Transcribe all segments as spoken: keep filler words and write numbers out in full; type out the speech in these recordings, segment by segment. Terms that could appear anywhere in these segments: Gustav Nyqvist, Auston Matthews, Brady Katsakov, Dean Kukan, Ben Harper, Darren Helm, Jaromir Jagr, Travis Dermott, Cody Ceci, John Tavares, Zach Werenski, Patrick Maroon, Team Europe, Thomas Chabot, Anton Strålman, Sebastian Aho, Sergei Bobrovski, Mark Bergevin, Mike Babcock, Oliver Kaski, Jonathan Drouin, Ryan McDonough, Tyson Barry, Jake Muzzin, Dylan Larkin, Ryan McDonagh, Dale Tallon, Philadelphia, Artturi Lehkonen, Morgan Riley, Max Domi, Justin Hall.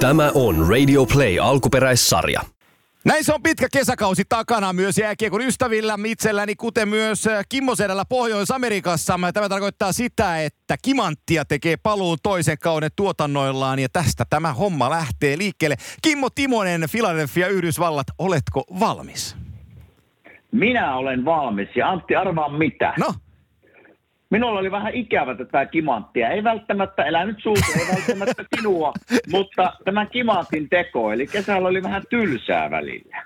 Tämä on Radio Play alkuperäissarja. Näin se on pitkä kesäkausi takana myös jääkiekon ystävillä itselläni, kuten myös Kimmosedällä Pohjois-Amerikassa. Tämä tarkoittaa sitä, että Kimanttia tekee paluun toisen kauden tuotannoillaan ja tästä tämä homma lähtee liikkeelle. Kimmo Timonen, Philadelphia, Yhdysvallat, oletko valmis? Minä olen valmis ja Antti, arvaa mitä? No? Minulla oli vähän ikävä tätä Kimanttia. Ei välttämättä, elä nyt suuta, ei välttämättä sinua, mutta tämä Kimantin teko, eli kesällä oli vähän tylsää välillä.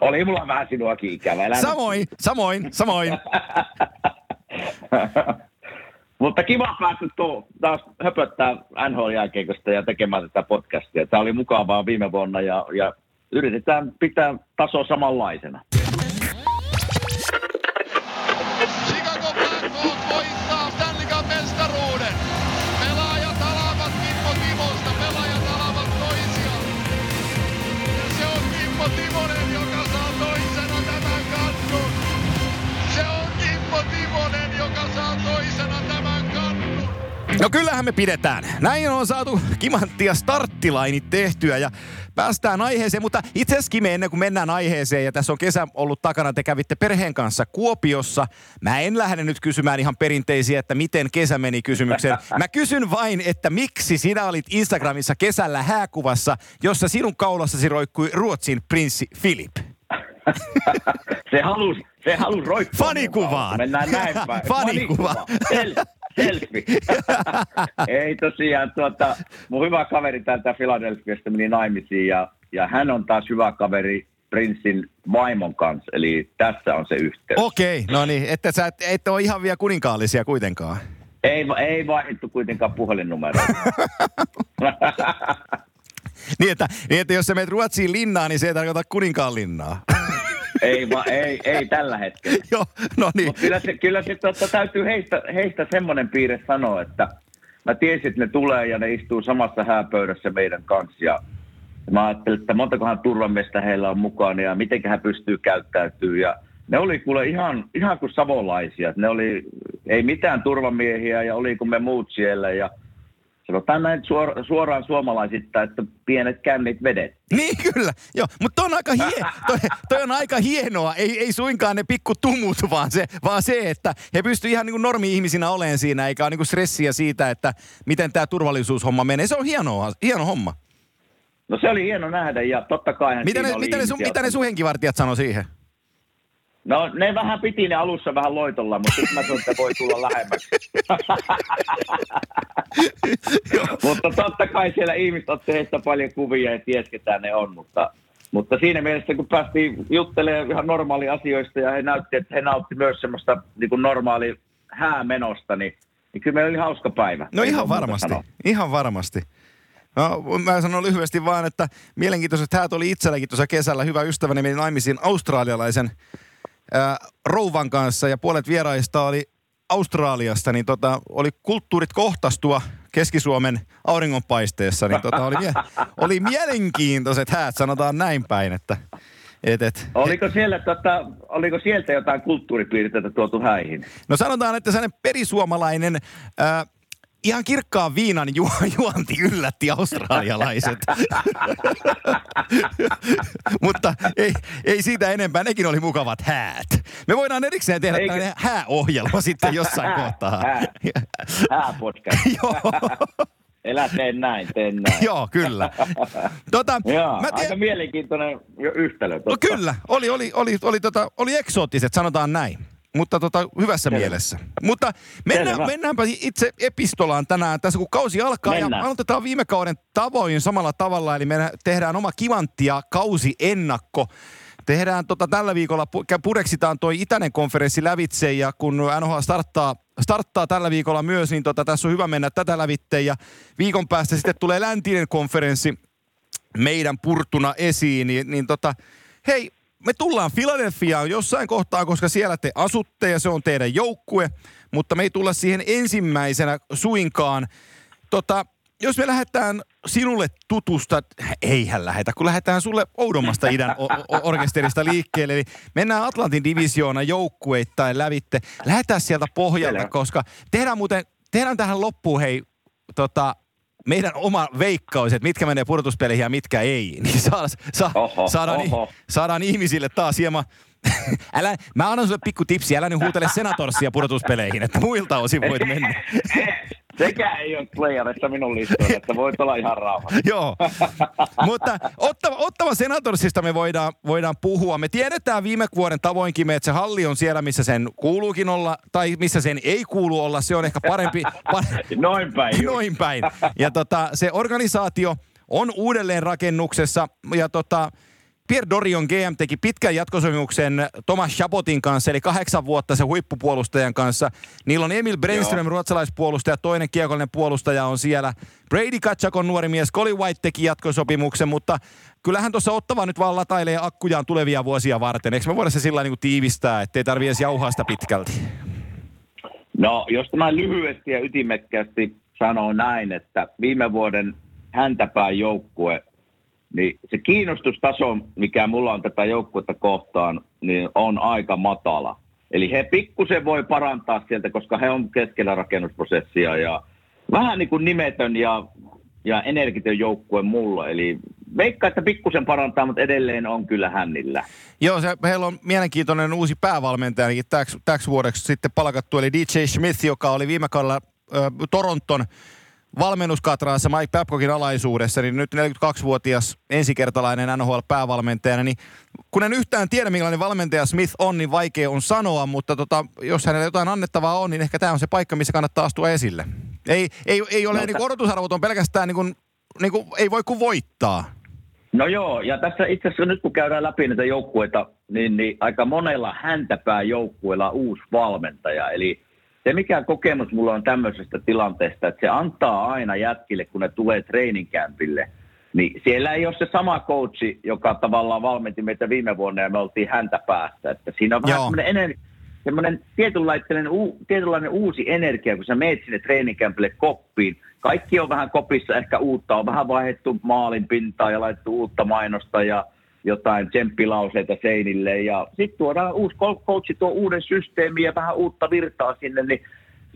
Oli mulla vähän sinuakin ikävä. Elä samoin, nyt... samoin, samoin. Mutta kiva päästä taas höpöttää N H L-jääkiekosta ja tekemään tätä podcastia. Tämä oli mukavaa viime vuonna ja, ja yritetään pitää taso samanlaisena. No kyllähän me pidetään. Näin on saatu Kimanttia starttilainit tehtyä ja päästään aiheeseen, mutta itse asiassa me ennen kuin mennään aiheeseen ja tässä on kesä ollut takana, te kävitte perheen kanssa Kuopiossa. Mä en lähde nyt kysymään ihan perinteisiä, että miten kesä meni kysymykseen. Mä kysyn vain, että miksi sinä olit Instagramissa kesällä hääkuvassa, jossa sinun kaulassasi roikkui Ruotsin prinssi Filip. Se halusi, se halusi roikkua. Fanikuvaan. Mennään näin päin. Fanikuvaan. Fanikuvaan. Selfie. Ei tosiaan, tuota, mun hyvä kaveri täältä Philadelphiasta meni naimisiin ja, ja hän on taas hyvä kaveri prinssin vaimon kanssa, eli tässä on se yhteys. Okei, okay, no niin, että sä et, et ole ihan vielä kuninkaallisia kuitenkaan. Ei, ei vaihdettu kuitenkaan puhelinnumeroa. niin, että, niin, että jos sä menet Ruotsiin linnaan, niin se ei tarkoita kuninkaan linnaa. Ei, va, ei, ei tällä hetkellä. Joo, no niin. Mut kyllä se, kyllä se totta, täytyy heistä, heistä semmoinen piirre sanoa, että mä tiesin, että ne tulee ja ne istuu samassa hääpöydässä meidän kanssa. Ja mä ajattelin, että montakohan turvamiestä heillä on mukana ja miten hän pystyy käyttäytymään. Ja ne oli kuule ihan, ihan kuin savolaisia. Ne oli, ei mitään turvamiehiä ja oli kuin me muut siellä ja... Sanotaan näin suor- suoraan suomalaisista, että pienet kännit vedet. Niin kyllä, joo, mutta on aika hie- toi, toi on aika hienoa, ei, ei suinkaan ne pikku tumut, vaan se, vaan se, että he pystyvät ihan niinku normi-ihmisinä olemaan siinä, eikä ole niinku stressiä siitä, että miten tämä turvallisuushomma menee. Se on hienoa, hieno homma. No se oli hieno nähdä ja totta kai... Mitä ne, mitä ne, sun, mitä ne sun henkivartijat sanoi siihen? No ne vähän piti ne alussa vähän loitolla, mutta sitten mä sanoin, että voi tulla lähemmäksi. Mutta totta kai siellä ihmiset otti heistä paljon kuvia ja ties ketään ne on, mutta, mutta siinä mielessä kun päästiin juttelemaan ihan normaali asioista ja he näytti, että he nautti myös semmoista niin kuin normaali häämenosta, niin, niin kyllä meillä oli hauska päivä. No ihan varmasti, ihan varmasti. No, mä sanon lyhyesti vaan, että mielenkiintoiset häät oli itselläkin tuossa kesällä. Hyvä ystäväni meni naimisiin australialaisen rouvan kanssa ja puolet vieraista oli Australiasta, niin tota, oli kulttuurit kohtastua Keski-Suomen auringonpaisteessa, niin tota, oli, mie- oli mielenkiintoiset häät, sanotaan näin päin, että et, et, oliko, siellä, tota, oliko sieltä jotain kulttuuripiirteitä tuotu häihin? No sanotaan, että sellainen perisuomalainen ää, ihan kirkkaan viinan ju- juonti yllätti australialaiset. Mutta ei, ei siitä enempää. Nekin oli mukavat häät. Me voidaan erikseen tehdä Eikö... tällainen hääohjelma sitten jossain kohtaa. Hää, hääpodcast. Joo. Elä teen näin, teen näin. Joo, kyllä. Tota, Joo, mä te... aika mielenkiintoinen yhtälö. Totta. No kyllä, oli, oli, oli, oli, tota, oli eksoottiset, sanotaan näin. Mutta tota, hyvässä Selvä. mielessä. Mutta mennään, mennäänpä itse epistolaan tänään. Tässä kun kausi alkaa mennään. Ja aloitetaan viime kauden tavoin samalla tavalla. Eli me tehdään oma Kimanttia kausiennakko. Tehdään tota, tällä viikolla, pureksitaan toi itäinen konferenssi lävitse. Ja kun N H L starttaa, starttaa tällä viikolla myös, niin tota, tässä on hyvä mennä tätä lävitse. Ja viikon päästä sitten tulee läntinen konferenssi meidän purtuna esiin. Niin, niin tota, hei. Me tullaan Philadelphiaan jossain kohtaa, koska siellä te asutte ja se on teidän joukkue, mutta me ei tulla siihen ensimmäisenä suinkaan. Tota, jos me lähdetään sinulle tutusta, eihän lähetä, kun lähdetään sulle oudommasta idän o- orkesterista liikkeelle, eli mennään Atlantin divisioona joukkueittain lävitte. Lähdetään sieltä pohjalta, koska tehdään muuten, tehdään tähän loppuun, hei, tota, meidän oma veikkaus, että mitkä menee pudotuspeleihin ja mitkä ei, niin saada, sa, oho, saadaan, oho. saadaan ihmisille taas hieman... Älä, mä annan sulle pikku tipsi, älä nyt huutele Senatorsia pudotuspeleihin, että muilta osin voit mennä. Sekä ei ole playerissa minun listoilla, että voit olla ihan rauha. Joo, mutta ottava, ottava Senatorsista me voidaan, voidaan puhua. Me tiedetään viime vuoden tavoinkin me, että se halli on siellä, missä sen kuuluukin olla, tai missä sen ei kuulu olla. Se on ehkä parempi. Pare- Noin päin. Noin päin. Ja tota, se organisaatio on uudelleen rakennuksessa, ja tota... Pierre Dorion G M teki pitkän jatkosopimuksen Thomas Chabotin kanssa, eli kahdeksan vuotta sen huippupuolustajan kanssa. Niillä on Emil Brenström, Joo. ruotsalaispuolustaja, toinen kiekollinen puolustaja on siellä. Brady Katsakov, nuori mies, Colin White teki jatkosopimuksen, mutta kyllähän tuossa Ottava nyt vaan latailee akkujaan tulevia vuosia varten. Eikö me voida se sillä niin kuin tiivistää, ettei tarvitse edes jauhaa sitä pitkälti? No, jos mä lyhyesti ja ytimekkästi sanon näin, että viime vuoden häntäpään joukkue, niin se kiinnostustaso, mikä mulla on tätä joukkuetta kohtaan, niin on aika matala. Eli he pikkusen voi parantaa sieltä, koska he on keskellä rakennusprosessia ja vähän niin kuin nimetön ja, ja energitön joukkue mulla. Eli veikkaa, että pikkusen parantaa, mutta edelleen on kyllä hänillä. Joo, se, heillä on mielenkiintoinen uusi päävalmentaja täksi, täksi vuodeksi sitten palkattu, eli D J Smith, joka oli viime kaudella äh, Toronton valmennuskatraassa Mike Babcockin alaisuudessa, niin nyt neljäkymmentäkaksivuotias ensikertalainen N H L-päävalmentajana, niin kun en yhtään tiedä, millainen valmentaja Smith on, niin vaikea on sanoa, mutta tota, jos hänellä jotain annettavaa on, niin ehkä tämä on se paikka, missä kannattaa astua esille. Ei, ei, ei ole no, niin kuin odotusarvot on pelkästään, niin kuin, niin kuin, ei voi kuin voittaa. No joo, ja tässä itse asiassa nyt kun käydään läpi näitä joukkueita, niin, niin aika monella häntäpää joukkueella uusi valmentaja, eli se, mikä kokemus mulla on tämmöisestä tilanteesta, että se antaa aina jätkille, kun ne tulee treeninkämpille, niin siellä ei ole se sama coachi, joka tavallaan valmenti meitä viime vuonna ja me oltiin häntä päästä. Että siinä on vähän semmoinen, ener- semmoinen tietynlainen, u- tietynlainen uusi energia, kun sä meet sinne treeninkämpille koppiin. Kaikki on vähän kopissa, ehkä uutta on vähän vaihdettu maalin pintaa ja laitettu uutta mainosta ja jotain tsemppilauseita seinille, ja sitten tuodaan uusi coachi, tuo uuden systeemi ja vähän uutta virtaa sinne, niin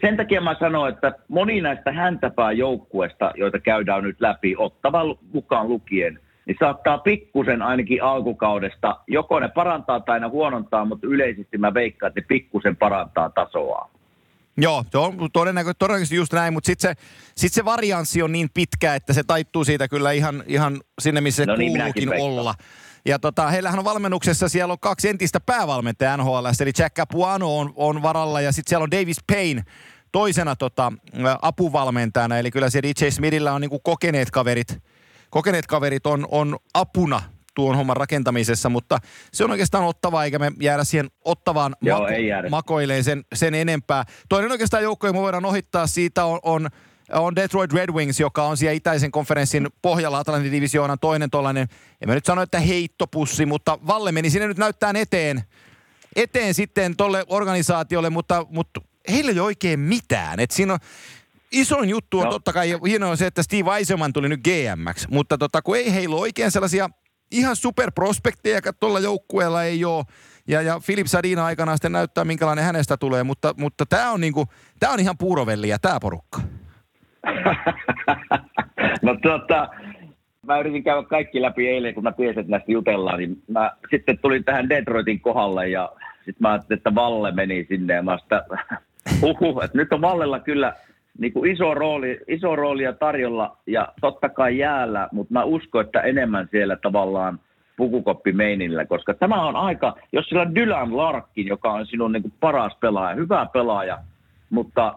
sen takia mä sanon, että moni näistä häntäpää joukkueista, joita käydään nyt läpi, ottavan mukaan lukien, niin saattaa pikkusen ainakin alkukaudesta, joko ne parantaa tai ne huonontaa, mutta yleisesti mä veikkaan, että ne pikkusen parantaa tasoa. Joo, se on todennäkö- todennäköisesti just näin, mutta sitten se, sit se varianssi on niin pitkä, että se taittuu siitä kyllä ihan, ihan sinne, missä no niin, kuuluukin olla. Ja tota, heillähän on valmennuksessa, siellä on kaksi entistä päävalmentajaa N H L, eli Jack Capuano on, on varalla, ja sitten siellä on Davis Payne toisena tota, apuvalmentajana, eli kyllä siellä D J Smithillä on niinku kokeneet kaverit, kokeneet kaverit on, on apuna tuon homman rakentamisessa, mutta se on oikeastaan Ottava, eikä me jäädä siihen Ottavaan mako- makoilleen sen, sen enempää. Toinen oikeastaan joukko, jonka me voidaan ohittaa siitä, on, on, on Detroit Red Wings, joka on siellä itäisen konferenssin pohjalla, Atlantin divisioonan toinen tollainen, en mä nyt sano, että heittopussi, mutta Valle meni sinne nyt näyttää eteen, eteen sitten tolle organisaatiolle, mutta, mutta heillä ei ole oikein mitään, että siinä on... Isoin juttu on no. totta kai, hienoa on se, että Steve Yzerman tuli nyt G M:ksi, mutta tota, kun ei heillä ole oikein sellaisia ihan superprospekteja, joka tuolla joukkueella ei ole. Ja, ja Filip Zadina aikanaan sitten näyttää, minkälainen hänestä tulee. Mutta, mutta tämä on, niinku, on ihan puurovelliä, tämä porukka. No tota, mä yritin käydä kaikki läpi eilen, kun mä tiesin, että näistä jutellaan. Niin mä sitten tulin tähän Detroitin kohdalle ja sitten mä ajattelin, että Valle meni sinne. Ja mä sitä, uhuh, että nyt on Vallella kyllä... Niin kuin iso rooli, iso roolia tarjolla ja totta kai jäällä, mutta mä uskon, että enemmän siellä tavallaan pukukoppimeinillä, koska tämä on aika, jos siellä on Dylan Larkin, joka on sinun niin kuin paras pelaaja, hyvä pelaaja, mutta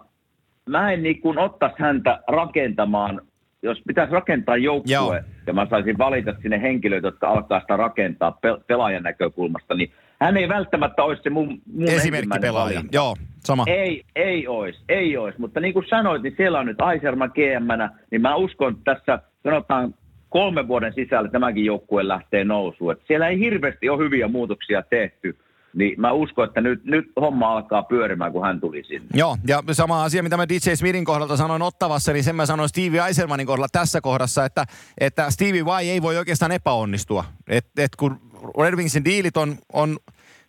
mä en niin kuin ottaisi häntä rakentamaan, jos pitäisi rakentaa joukkue, ja mä saisin valita sinne henkilöitä, jotka alkaa sitä rakentaa pe- pelaajan näkökulmasta, niin hän ei välttämättä olisi se mun, mun esimerkkipelaaja. Joo, sama. Ei, ei olisi, ei olisi. Mutta niin kuin sanoit, niin siellä on nyt Yzerman G M:nä, niin mä uskon, että tässä sanotaan kolmen vuoden sisällä tämäkin joukkue lähtee nousuun. Et siellä ei hirveästi ole hyviä muutoksia tehty. Niin mä uskon, että nyt, nyt homma alkaa pyörimään, kun hän tuli sinne. Joo, ja sama asia, mitä mä D J Smithin kohdalta sanoin Ottavassa, niin sen mä sanoin Steve Yzermanin kohdalla tässä kohdassa, että, että Stevie Y ei voi oikeastaan epäonnistua. Että et kun Red Wingsin diilit on, on,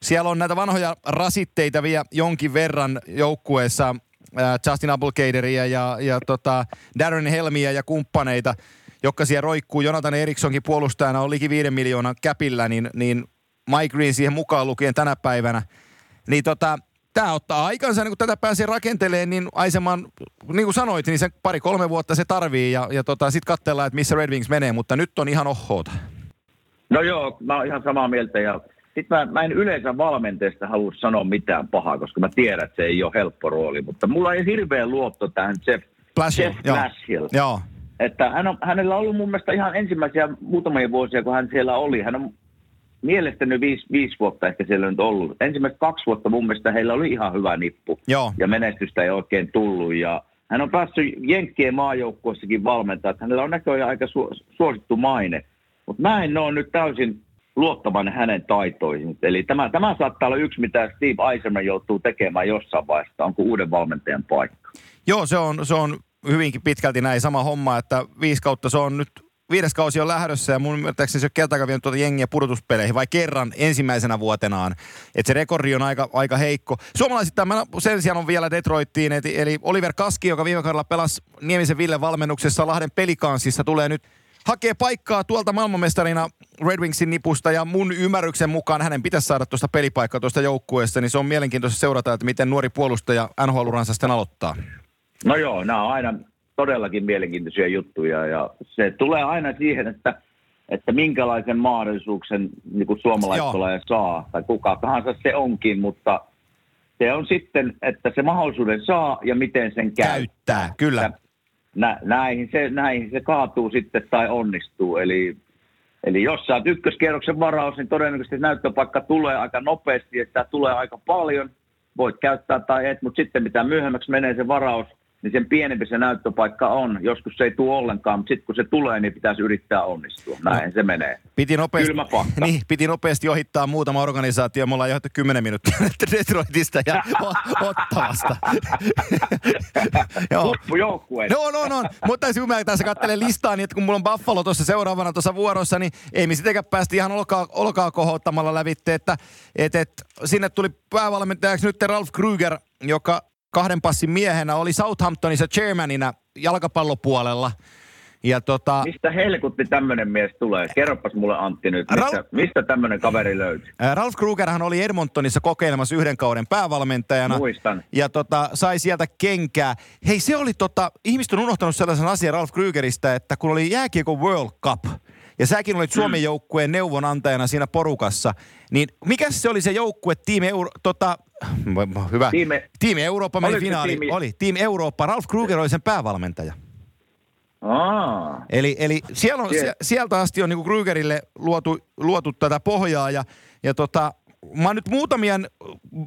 siellä on näitä vanhoja rasitteita vielä jonkin verran joukkueessa, Justin Applegateria ja, ja tota Darren Helmiä ja kumppaneita, jotka siellä roikkuu. Jonathan Erikssonkin puolustajana on liki viiden miljoonan käpillä, niin, niin Mike Green siihen mukaan lukien tänä päivänä. Niin tota, tämä ottaa aikansa, niin kun tätä pääsee rakentelemaan, niin Aiseman, niin kuin sanoit, niin sen pari-kolme vuotta se tarvii ja, ja tota, sitten katsellaan, että missä Red Wings menee, mutta nyt on ihan ohhoota. No joo, mä oon ihan samaa mieltä ja sitten mä, mä en yleensä valmenteesta halua sanoa mitään pahaa, koska mä tiedän, että se ei ole helppo rooli, mutta mulla ei hirveä luotto tähän Jeff Blaschel. Joo. Että hän on, hänellä on ollut mun mielestä ihan ensimmäisiä muutamia vuosia, kun hän siellä oli. Hän on mielestäni viisi, viisi vuotta ehkä siellä nyt ollut. Ensimmäistä kaksi vuotta mun mielestä heillä oli ihan hyvä nippu. Joo. Ja menestystä ei oikein tullut. Ja hän on päässyt Jenkkien maajoukkuessakin valmentaa. Että hänellä on näköjään aika suosittu maine. Mutta mä en ole nyt täysin luottavan hänen taitoihin. Eli tämä, tämä saattaa olla yksi, mitä Steve Yzerman joutuu tekemään jossain vaiheessa. Onko uuden valmentajan paikka? Joo, se on... Se on... hyvinkin pitkälti näin sama homma, että viisi kautta se on nyt, viides kausi on lähdössä ja mun mielestäni se on kertaakaan vienyt tuota jengiä pudotuspeleihin, vai kerran ensimmäisenä vuotenaan. Että se rekordi on aika, aika heikko. Suomalaisittain mä sen sijaan on vielä Detroittiin, eli Oliver Kaski, joka viime kaudella pelasi Niemisen Ville valmennuksessa Lahden Pelikansissa, tulee nyt hakee paikkaa tuolta maailmanmestarina Red Wingsin nipusta, ja mun ymmärryksen mukaan hänen pitäisi saada tuosta pelipaikkaa tuosta joukkueesta, niin se on mielenkiintoista seurata, että miten nuori puolustaja N H L-uransa sitten aloittaa. No joo, nämä on aina todellakin mielenkiintoisia juttuja ja se tulee aina siihen, että, että minkälaisen mahdollisuuksen niin kuin suomalaispelaaja saa tai kuka tahansa se onkin, mutta se on sitten, että se mahdollisuuden saa ja miten sen käyttää. Käyttää, kyllä. Nä, näihin, se, näihin se kaatuu sitten tai onnistuu, eli, eli jos sä oot ykköskierroksen varaus, niin todennäköisesti näyttöpaikka tulee aika nopeasti ja sitä tulee aika paljon, voit käyttää tai et, mutta sitten mitä myöhemmäksi menee se varaus, niin sen pienempi se näyttöpaikka on. Joskus se ei tule ollenkaan, mutta sitten kun se tulee, niin pitäisi yrittää onnistua. Näin no, se menee. Piti nopeasti, kylmä pakka. Niin, piti nopeasti ohittaa muutama organisaatio. Me ollaan johdettu kymmenen minuuttia Detroitista ja o- Ottavasta. Loppujoukkueet. No, no, no. Mutta jos mä tässä katselen listaa, niin että kun mulla on Buffalo tuossa seuraavana tuossa vuorossa, niin ei me sitäkään päästä ihan olkaa, olkaa kohottamalla lävitte. Että, et, et, sinne tuli päävalmentajaksi nyt Ralph Krueger, joka... kahden passin miehenä, oli Southamptonissa chairmanina jalkapallopuolella. Ja tota... Mistä helkutti tämmöinen mies tulee? Kerropas mulle Antti nyt, mistä, Ralf... mistä tämmöinen kaveri löytyi? Ralph Kruegerhän oli Edmontonissa kokeilemassa yhden kauden päävalmentajana. Muistan. Ja tota, sai sieltä kenkää. Hei, se oli tota, ihmiset on unohtanut sellaisen asian Ralph Kruegerista, että kun oli jääkiekon World Cup, ja säkin olit Suomen joukkueen neuvonantajana siinä porukassa, niin mikäs se oli se joukkue, Team Euro... Tota, hyvä. Tiime, Tiime Eurooppa meni finaaliin. Tiimi... Oli. Team Eurooppa. Ralph Krueger oli sen päävalmentaja. Aa. Eli, eli siellä on, sie, sieltä asti on niin kuin Kruegerille luotu, luotu tätä pohjaa. Ja, ja tota, mä oon nyt muutamien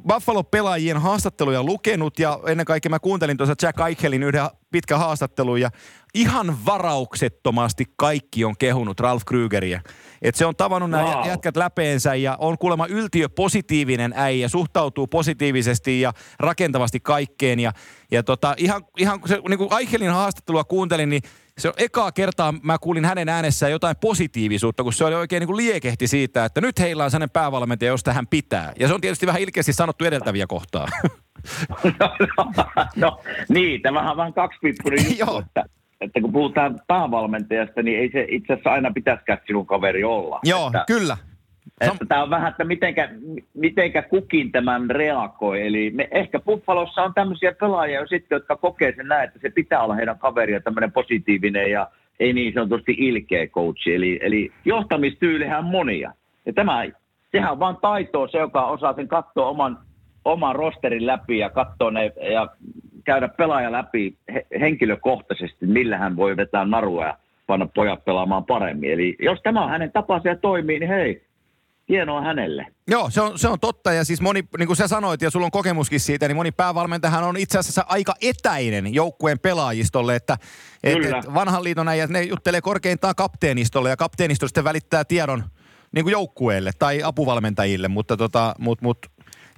Buffalo-pelaajien haastatteluja lukenut. Ja ennen kaikkea mä kuuntelin tuossa Jack Eichelin yhden pitkän haastattelun. Ja ihan varauksettomasti kaikki on kehunut Ralph Kruegeria. Että se on tavannut wow. nämä jätkät läpeensä ja on kuulemma yltiöpositiivinen äijä, suhtautuu positiivisesti ja rakentavasti kaikkeen. Ja, ja tota, ihan, ihan se, niin kuin Eichelin haastattelua kuuntelin, niin se on ekaa kertaa mä kuulin hänen äänessään jotain positiivisuutta, kun se oli oikein niin kuin liekehti siitä, että nyt heillä on sellainen päävalmentaja, josta hän pitää. Ja se on tietysti vähän ilkeästi sanottu edeltäviä kohtaa. no, no, no niin, tämähän on vähän kaksipiippuinen juttu, että... Että kun puhutaan päävalmentajasta, niin ei se itse asiassa aina pitäisikään sinun kaveri olla. Joo, että, kyllä. Sam- että tämä on vähän, että mitenkä, mitenkä kukin tämän reagoi. Eli me, ehkä Buffalossa on tämmöisiä pelaajia jo sitten, jotka kokee sen näin, että se pitää olla heidän kaveria, tämmöinen positiivinen ja ei niin sanotusti ilkeä coachi. Eli, eli johtamistyylihän on monia. Ja tämä, sehän on vaan taitoa se, joka osaa sen katsoa oman, oman rosterin läpi ja katsoa ne... Ja, käydä pelaaja läpi henkilökohtaisesti, millä hän voi vetää narua ja panna pojat pelaamaan paremmin. Eli jos tämä on hänen tapansa ja toimii, niin hei, hienoa hänelle. Joo, se on, se on totta. Ja siis moni, niin kuin sä sanoit, ja sulla on kokemuskin siitä, niin moni päävalmentajahan on itse asiassa aika etäinen joukkueen pelaajistolle. Että et, et vanhan liiton äijät, ne juttelee korkeintaan kapteenistolle, ja kapteenisto sitten välittää tiedon niin kuin joukkueelle tai apuvalmentajille, mutta tota, mut, mut.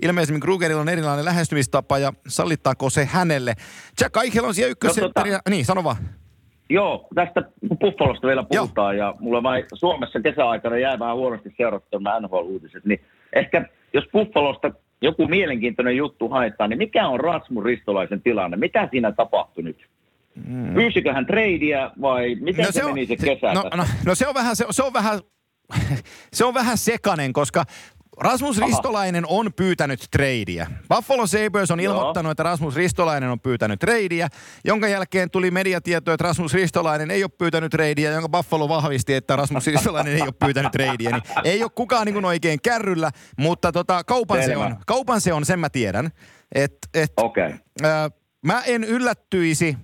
Ilmeisesti Krugerilla on erilainen lähestymistapa ja sallittaako se hänelle. Jack Eichel on siellä ykkössentteriä. No, tota, niin, sano vaan. Joo, tästä Buffalosta vielä puhutaan. Joo. Ja mulla vain Suomessa kesäaikana jäi vähän huonosti seurattua nämä N H L-uutiset. Niin ehkä jos Buffalosta joku mielenkiintoinen juttu haetaan, niin mikä on Rasmus Ristolaisen tilanne? Mitä siinä tapahtui nyt? Mm. Pyysikö hän treidiä vai miten no se, se meni se kesä? No, no, no se on vähän, se, se on vähän, se on vähän sekainen, koska Rasmus Aha. Ristolainen on pyytänyt treidiä. Buffalo Sabres on ilmoittanut, Joo. että Rasmus Ristolainen on pyytänyt treidiä, jonka jälkeen tuli mediatietoja, että Rasmus Ristolainen ei ole pyytänyt treidiä, jonka Buffalo vahvisti, että Rasmus Ristolainen ei ole pyytänyt treidiä. Niin ei ole kukaan niin kuin oikein kärryllä, mutta tota, kaupan, se on, kaupan se on, sen mä tiedän. Et, et, okay. ää, mä en yllättyisi,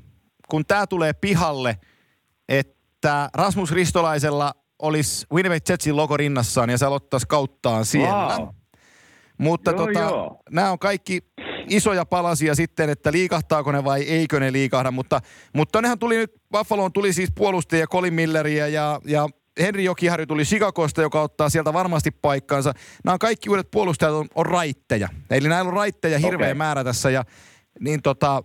kun tää tulee pihalle, että Rasmus Ristolaisella olisi Winnipeg Jetsin logo rinnassaan ja se aloittaisi kauttaan siellä. Wow. Mutta joo, tota, joo. nämä on kaikki isoja palasia sitten, että liikahtaako ne vai eikö ne liikahda. Mutta, mutta tonnehan tuli nyt, Buffaloon tuli siis puolustajia, Colin Milleriä ja, ja Henri Jokiharju tuli Chicagosta, joka ottaa sieltä varmasti paikkaansa. Nämä kaikki uudet puolustajat on, on raitteja. Eli näillä on raitteja hirveä okay. määrä tässä ja niin tota,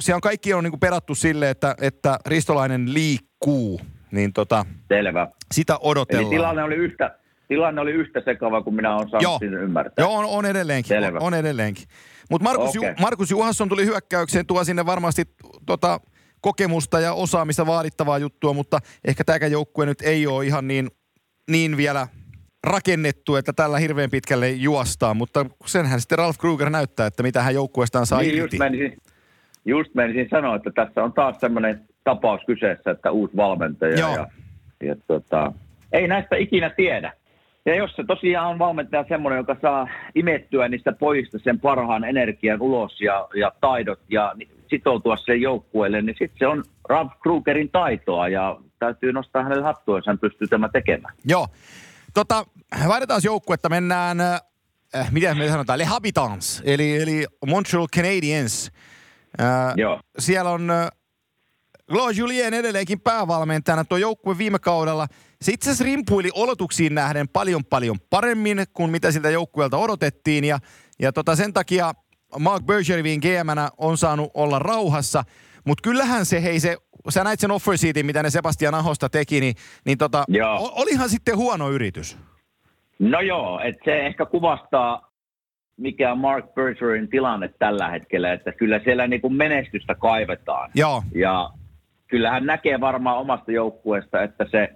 siellä on kaikki on niin kuin perattu sille, että, että Ristolainen liikkuu. Niin tota, selvä. Sitä odotellaan. Eli tilanne oli yhtä, tilanne oli yhtä sekava kuin minä olen saanut siinä ymmärtää. Joo, on, on edelleenkin. On, on edelleenkin. Mutta Markus, okay. Ju, Markus Juhansson tuli hyökkäykseen, tuo sinne varmasti tota, kokemusta ja osaamista vaadittavaa juttua, mutta ehkä tämäkään joukkue nyt ei ole ihan niin, niin vielä rakennettu, että tällä hirveän pitkälle juostaa. Mutta senhän sitten Ralph Krueger näyttää, että mitä hän joukkueestaan saa niin, irti. Just menisin, just menisin sanoa, että tässä on taas sellainen tapaus kyseessä, että uusi valmentaja Joo. ja, ja tota, ei näistä ikinä tiedä. Ja jos se tosiaan on valmentaja semmoinen, joka saa imettyä niistä pojista sen parhaan energian ulos ja, ja taidot ja sitoutua sen joukkueelle, niin sitten se on Ralph Kruegerin taitoa ja täytyy nostaa hänelle hattua, jos hän pystyy tämä tekemään. Joo. Tota, vaihdetaan joukkuetta, mennään, äh, mitä me sanotaan, Le Habitants, eli, eli Montreal Canadiens. Äh, Joo. Siellä on Claude Julien edelleenkin päävalmentajana. Tuo joukkue viime kaudella se itse asiassa rimpuili olotuksiin nähden paljon paljon paremmin kuin mitä siltä joukkueelta odotettiin. Ja, ja tota sen takia Mark Bergevin G M:nä on saanut olla rauhassa. Mutta kyllähän se, hei se, sä näit sen offersheetin, mitä ne Sebastian Ahosta teki, niin, niin tota, olihan sitten huono yritys. No joo, että se ehkä kuvastaa, mikä on Mark Bergevin tilanne tällä hetkellä, että kyllä siellä niinku menestystä kaivetaan. Joo. Ja kyllähän näkee varmaan omasta joukkueesta, että se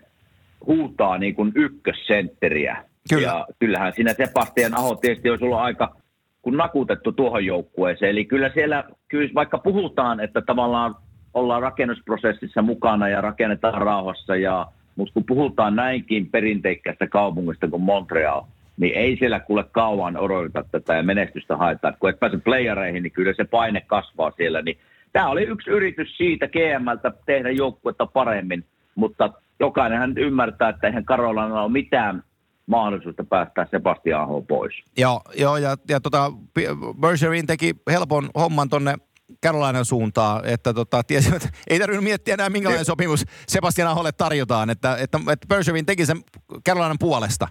huutaa niin kuin ykkössentteriä. Kyllä. Ja kyllähän siinä Sebastian Aho tietysti olisi ollut aika kun nakutettu tuohon joukkueeseen. Eli kyllä siellä, kyllä vaikka puhutaan, että tavallaan ollaan rakennusprosessissa mukana ja rakennetaan rauhassa, ja, mutta kun puhutaan näinkin perinteikkäästä kaupungista kuin Montreal, niin ei siellä kuule kauan odoteta tätä ja menestystä haetaan. Kun et pääse playereihin, niin kyllä se paine kasvaa siellä, niin tämä oli yksi yritys siitä G M:ltä tehdä joukkuetta paremmin, mutta jokainenhan ymmärtää, että eihän Karolanalla ole mitään mahdollisuutta päästä Sebastian Ahon pois. Joo, joo ja, ja tota, Bergerin teki helpon homman tonne Carolinan suuntaan, että tota, tiesivät, ei tarvinnut miettiä enää minkälainen sopimus Sebastian Aholle tarjotaan, että, että, että Bergerin teki sen Carolinan puolesta.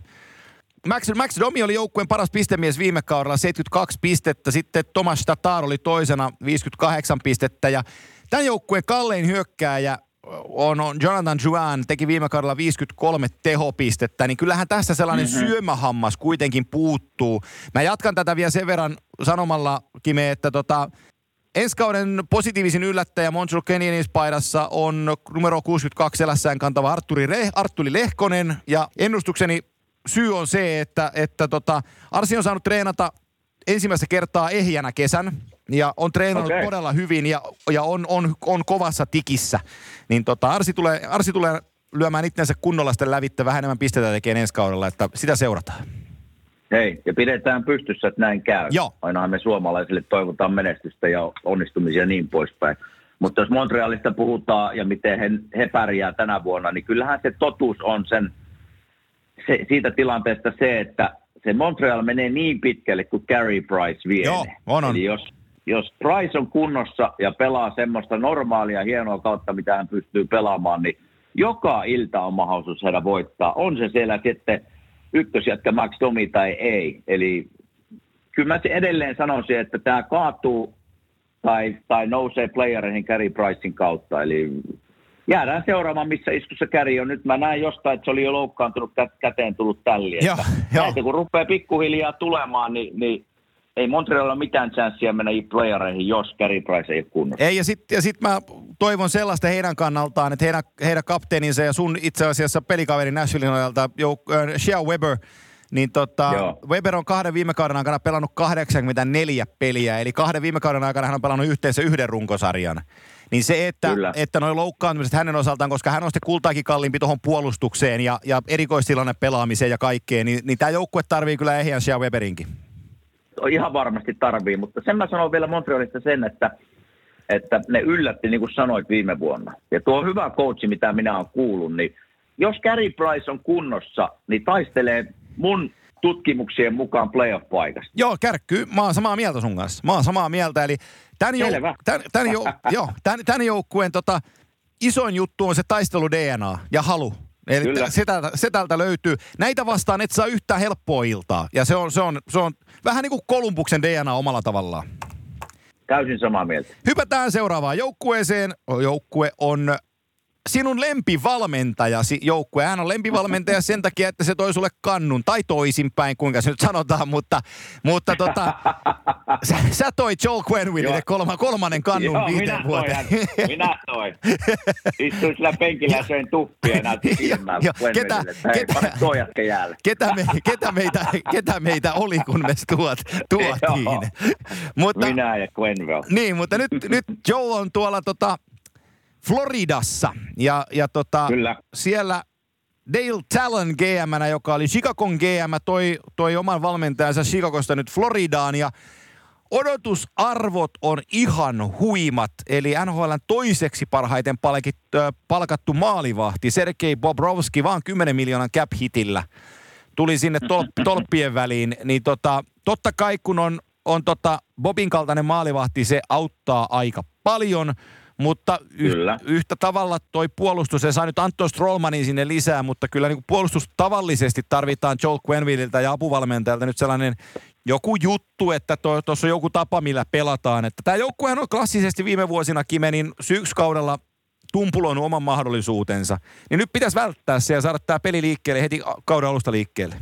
Max, Max Domi oli joukkueen paras pistemies viime kaudella, seitsemänkymmentäkaksi pistettä. Sitten Thomas Tatar oli toisena, viisikymmentäkahdeksan pistettä. Ja tämän joukkueen kallein hyökkääjä on Jonathan Drouin, teki viime kaudella viisikymmentäkolme tehopistettä. Niin kyllähän tässä sellainen mm-hmm. syömähammas kuitenkin puuttuu. Mä jatkan tätä vielä sen verran sanomalla, Kime, että tota, ensi kauden positiivisin yllättäjä Montreal Canadiens paidassa on numero kuusikymmentäkaksi selässään kantava Artturi, Re, Artturi Lehkonen. Ja ennustukseni syy on se, että, että tota, Arsi on saanut treenata ensimmäistä kertaa ehjänä kesän ja on treenannut okay. todella hyvin ja, ja on, on, on kovassa tikissä. Niin tota, Arsi, tulee, Arsi tulee lyömään itsensä kunnolla sitten lävittä, vähän enemmän pistetä tekemään ensi kaudella, että sitä seurataan. Hei, ja pidetään pystyssä, että näin käy. Joo. Ainahan me suomalaisille toivotaan menestystä ja onnistumisia ja niin poispäin. Mutta jos Montrealista puhutaan ja miten he, he pärjää tänä vuonna, niin kyllähän se totuus on sen, Se, siitä tilanteesta se, että se Montreal menee niin pitkälle kuin Carey Price vie. Joo, on on. Eli jos, jos Price on kunnossa ja pelaa semmoista normaalia hienoa kautta, mitä hän pystyy pelaamaan, niin joka ilta on mahdollisuus saada voittaa. On se siellä sitten ykkösjätkä Max Domi tai ei. Eli kyllä mä edelleen sanoisin, että tämä kaatuu tai, tai nousee playereihin Carey Pricein kautta. Eli jäädään seuraamaan, missä iskussa Carey on. Nyt mä näen jostain, että se oli jo loukkaantunut, käteen tullut tälli. Että jo, jo. Näitä kun rupeaa pikkuhiljaa tulemaan, niin, niin ei Montrealilla mitään chanssiä mennä playereihin, jos Carey Price ei ole kunnossa. Ei, ja sitten sit mä toivon sellaista heidän kannaltaan, että heidän, heidän kapteeninsa ja sun itse asiassa pelikaverin Nashvillein ajalta, äh, Shea Weber, niin tota, Weber on kahden viime kauden aikana pelannut kahdeksankymmentäneljä peliä, eli kahden viime kauden aikana hän on pelannut yhteensä yhden runkosarjan. Niin se, että, että noi loukkaantumiset hänen osaltaan, koska hän on sitten kultaakin kalliimpi tuohon puolustukseen ja, ja erikoistilanne pelaamiseen ja kaikkeen, niin, niin tämä joukkue tarvii kyllä ehjän Shea Weberinkin. Ihan varmasti tarvii, mutta sen mä sanon vielä Montrealista sen, että, että ne yllätti, niin kuin sanoit viime vuonna. Ja tuo hyvä coachi, mitä minä olen kuullut, niin jos Carey Price on kunnossa, niin taistelee mun tutkimuksien mukaan playoff-paikasta. Joo, Kärkky, mä oon samaa mieltä sun kanssa. Mä oon samaa mieltä, eli tämän, jou- tämän, tämän, jou- joo, tämän, tämän joukkueen tota, isoin juttu on se taistelu D N A ja halu. Eli se tältä, se tältä löytyy. Näitä vastaan et saa yhtään helppoa iltaa. Ja se on, se on, se on vähän niin kuin Kolumbuksen D N A omalla tavallaan. Täysin samaa mieltä. Hypätään seuraavaan joukkueeseen. Joukkue on sinun lempivalmentajasi joukkue. Hän on lempivalmentaja sen takia, että se toi sulle kannun. Tai toisinpäin, kuinka se nyt sanotaan. Mutta, mutta tota, sä, sä toi Joe Quenneville kolma, kolmannen kannun joo, viiteen minä vuoteen. Toi, minä toin. Istuin sillä penkillä ja söin tuppia ja näytin silmää Quenneville. Ketä, ketä, me, ketä, meitä, ketä meitä oli, kun me tuot, tuotiin. Mutta, minä ja Quenneville. Niin, mutta nyt, nyt Joe on tuolla tota Floridassa ja, ja tota, siellä Dale Talon G M:nä, joka oli Chicagon G M, toi, toi oman valmentajansa Chicagosta nyt Floridaan ja odotusarvot on ihan huimat. Eli N H L:n toiseksi parhaiten palkittu, palkattu maalivahti Sergei Bobrovski vaan kymmenen miljoonan cap hitillä tuli sinne tol, tolppien väliin. Niin tota, totta kai kun on, on tota Bobin kaltainen maalivahti, se auttaa aika paljon. Mutta yhtä, yhtä tavalla toi puolustus, se saa nyt Anton Strollmanin sinne lisää, mutta kyllä niin kuin puolustus tavallisesti tarvitaan Joel Quennevilleltä ja apuvalmentajalta nyt sellainen joku juttu, että tuossa on joku tapa, millä pelataan. Että tämä joukkuehan on klassisesti viime vuosina Kimenin syyskaudella tumpuloinut oman mahdollisuutensa. Niin nyt pitäisi välttää se ja saada tämä peli liikkeelle heti kauden alusta liikkeelle.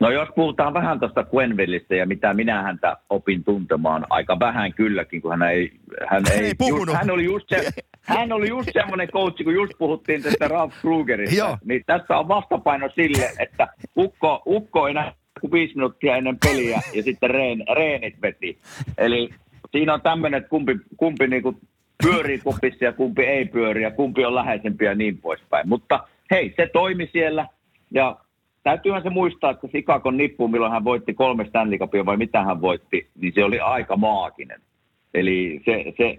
No jos puhutaan vähän tuosta Quennevillestä ja mitä minä häntä opin tuntemaan, aika vähän kylläkin, kun hän ei... Hän, hän, ei, ei puhunut. Just, hän oli just, se, hän oli just semmoinen coachi, kun just puhuttiin tästä Ralph Kruegerista. Niin tässä on vastapaino sille, että ukko, ukko ei nähdä kuin viisi minuuttia ennen peliä ja sitten reen, reenit veti. Eli siinä on tämmöinen, että kumpi, kumpi niinku pyörii kopissa ja kumpi ei pyöri ja kumpi on läheisempi ja niin poispäin. Mutta hei, se toimi siellä ja... Täytyyhän se muistaa, että Chicagon nippu, milloin hän voitti kolme Stanley Cupia vai mitä hän voitti, niin se oli aika maaginen. Eli se, se,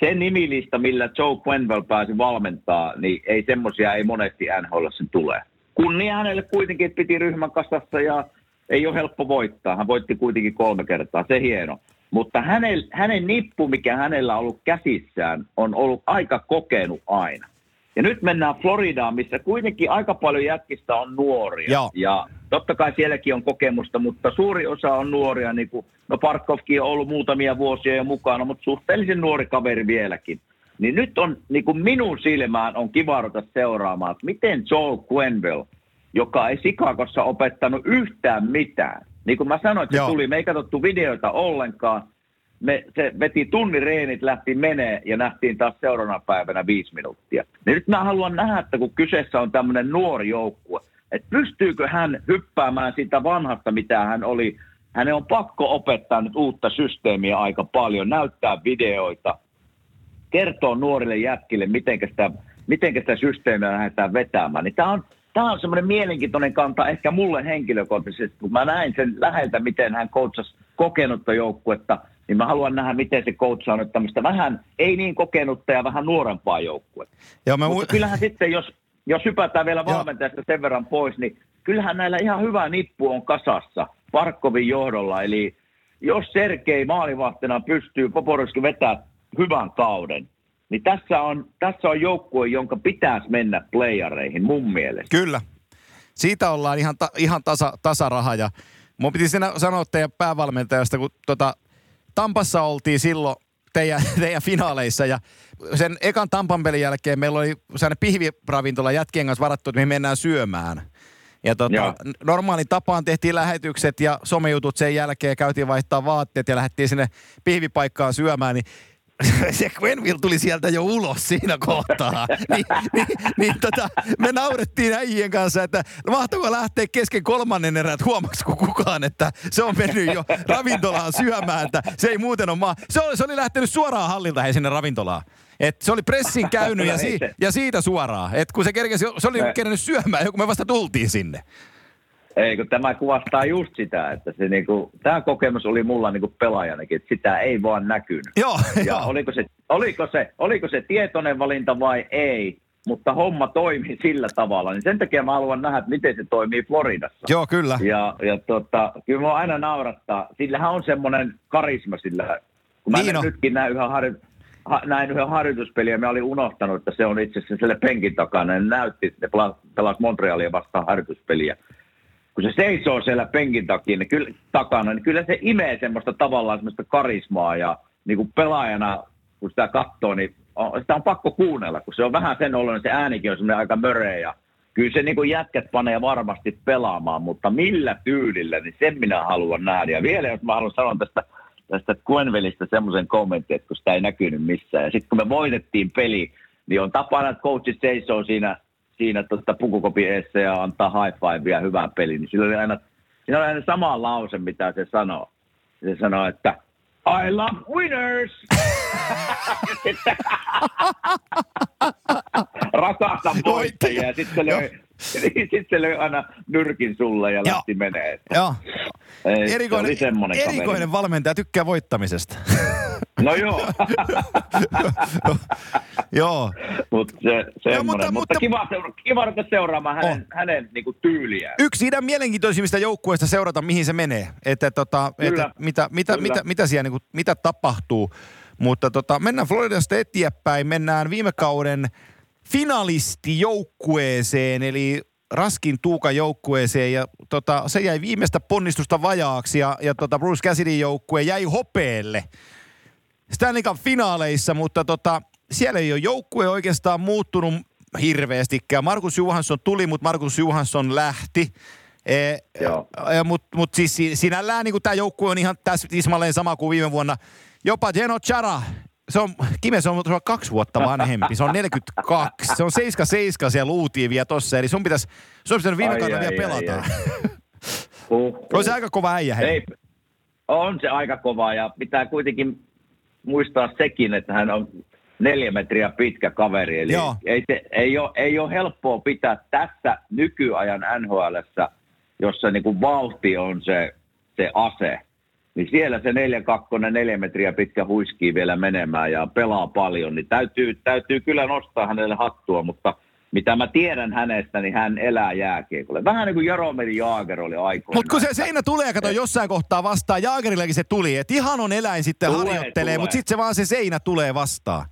se nimilista, millä Joe Quenneville pääsi valmentaa, niin ei semmoisia ei monesti N H L:ssä tule. Kunnia hänelle kuitenkin piti ryhmän kasassa ja ei ole helppo voittaa. Hän voitti kuitenkin kolme kertaa, se hieno. Mutta hänen, hänen nippu, mikä hänellä on ollut käsissään, on ollut aika kokenut aina. Ja nyt mennään Floridaan, missä kuitenkin aika paljon jätkistä on nuoria. Joo. Ja totta kai sielläkin on kokemusta, mutta suuri osa on nuoria. Niin kuin, no Parkkovkin on ollut muutamia vuosia jo mukana, mutta suhteellisen nuori kaveri vieläkin. Niin nyt on niin kuin minun silmään on kiva ruveta seuraamaan, että miten Joe Quenneville, joka ei Chicagossa opettanut yhtään mitään. Niin kuin mä sanoin, että se tuli, me ei katsottu videoita ollenkaan. Me, se veti tunnin reenit, lähti menee ja nähtiin taas seuraavana päivänä viisi minuuttia. Ja nyt mä haluan nähdä, että kun kyseessä on tämmöinen nuori joukkue, että pystyykö hän hyppäämään siitä vanhasta, mitä hän oli. Hänen on pakko opettaa nyt uutta systeemiä aika paljon, näyttää videoita, kertoo nuorille jätkille, miten sitä, sitä systeemiä lähdetään vetämään. Niin tämä on, on semmoinen mielenkiintoinen kanta ehkä mulle henkilökohtaisesti, kun mä näin sen läheltä, miten hän coachasi kokenutta joukkuetta, niin mä haluan nähdä, miten se coach on nyt tämmöistä vähän ei niin kokenutta ja vähän nuorempaa joukkuetta. Mutta mu- kyllähän sitten, jos, jos hypätään vielä valmentajasta sen verran pois, niin kyllähän näillä ihan hyvä nippu on kasassa Parkkovin johdolla. Eli jos Sergei maalivahtina pystyy Bobrovski vetää hyvän kauden, niin tässä on, tässä on joukkue, jonka pitäisi mennä playereihin mun mielestä. Kyllä. Siitä ollaan ihan, ta- ihan tasa, tasaraha. Ja mun piti sanoa teidän päävalmentajasta, kun tota... Tampassa oltiin silloin teidän, teidän finaaleissa ja sen ekan Tampan pelin jälkeen meillä oli sellainen pihviravintola jätkien kanssa varattu, että me mennään syömään. Ja tota, normaalin tapaan tehtiin lähetykset ja somejutut sen jälkeen, käytiin vaihtaa vaatteet ja lähdettiin sinne pihvipaikkaan syömään, niin se Quenneville tuli sieltä jo ulos siinä kohtaa. Niin, niin, niin tota, me naurettiin äijien kanssa, että mahtaako lähteä kesken kolmannen erään, että huomasiko kukaan, että se on mennyt jo ravintolaan syömään, että se ei muuten ole maa. Se oli, se oli lähtenyt suoraan hallilta he sinne ravintolaan. Et se oli pressin käynyt ja, si- ja siitä suoraan. Et kun se kerkesi, se oli kerännyt syömään ja kun me vasta tultiin sinne. Ei, kun tämä kuvastaa just sitä, että se niinku, tämä kokemus oli mulla niinku pelaajanakin, että sitä ei vaan näkynyt. Joo, ja jo. oliko, se, oliko, se, oliko se tietoinen valinta vai ei, mutta homma toimii sillä tavalla. Niin sen takia mä haluan nähdä, että miten se toimii Floridassa. Joo, kyllä. Ja, ja tota, kyllä mä aina naurattaa. Sillähän on semmoinen karisma sillä. Kun mä niin no. nytkin näin yhä harjoittaa. Näin yhden harjoituspeliä ja mä olin unohtanut, että se on itse asiassa siellä penkin takana. Ne näytti, että ne pelasi Montrealia vastaan harjoituspeliä. Kun se seisoo siellä penkin takia, niin kyllä, takana, niin kyllä se imee semmoista tavallaan semmoista karismaa. Ja niin kuin pelaajana, kun sitä katsoo, niin on, sitä on pakko kuunnella. Kun se on vähän sen oloinen, se äänikin on semmoinen aika möreä. Ja kyllä se niin kuin jätkät panee varmasti pelaamaan, mutta millä tyylillä, niin sen minä haluan nähdä. Ja vielä jos mä haluan sanoa tästä... tästä Quennevillestä semmoisen kommentin, että kun sitä ei näkynyt missään. Ja sitten kun me voitettiin peli, niin on tapana, että coachit seisoo siinä, siinä tuosta pukukopin eessä ja antaa high fivea hyvää peliä. Niin sillä oli aina, siinä oli aina sama lause, mitä se sanoo. Se sanoo, että I love winners! Rakastan voittajia. Ja sitten se, sit se löi aina nyrkin sulle ja lähti menee. Joo. Ei, erikoinen, erikoinen valmentaja, tykkää voittamisesta. No joo. Joo. Mut se, no, mutta mutta kiva, seura- kiva ruveta seuraamaan hänen, hänen niinku tyyliään. Yksi idän mielenkiintoisimmista joukkueista seurata, mihin se menee. Että tota, kyllä, et, mitä, mitä, kyllä. mitä, mitä siellä niinku, mitä tapahtuu. Mutta tota, mennään Floridasta eteenpäin. Mennään viime kauden finalistijoukkueeseen, eli Raskin Tuukan joukkueeseen, ja tota, se jäi viimeistä ponnistusta vajaaksi, ja, ja tota Bruce Cassidyn joukkue jäi hopeelle Stanley Cup finaaleissa, mutta tota, siellä ei ole joukkue oikeastaan muuttunut hirveästikään. Markus Johansson tuli, mutta Markus Johansson lähti. E, mutta mut siis sinällään niin tämä joukkue on ihan tässä tismalleen sama kuin viime vuonna. Jopa Geno Chara. Se on, Kime, se on kaksi vuotta vanhempi. Se on neljäkymmentäkaksi. Se on seitsemän seitsemän siellä luutiin vielä tossa. Eli sun pitäisi, sun pitäisi vielä viime kaudella vielä pelata. Uh-huh. On se aika kova äijä, hei. Ei, on se aika kova ja pitää kuitenkin muistaa sekin, että hän on neljä metriä pitkä kaveri. Eli ei, se, ei, ole, ei ole helppoa pitää tässä nykyajan N H L:ssä, jossa niin kuin vauhti on se, se ase. Niin siellä se neljä kakkonen, neljä metriä pitkä huiskii vielä menemään ja pelaa paljon, niin täytyy, täytyy kyllä nostaa hänelle hattua, mutta mitä mä tiedän hänestä, niin hän elää jääkiekolle. Vähän niin kuin Jaromir Jaager oli aikoinaan. Mutta kun se seinä tulee, kato jossain kohtaa vastaan, Jaagerillakin se tuli, että ihan on eläin sitten tulee, harjoittelee, mutta sitten se vaan se seinä tulee vastaan.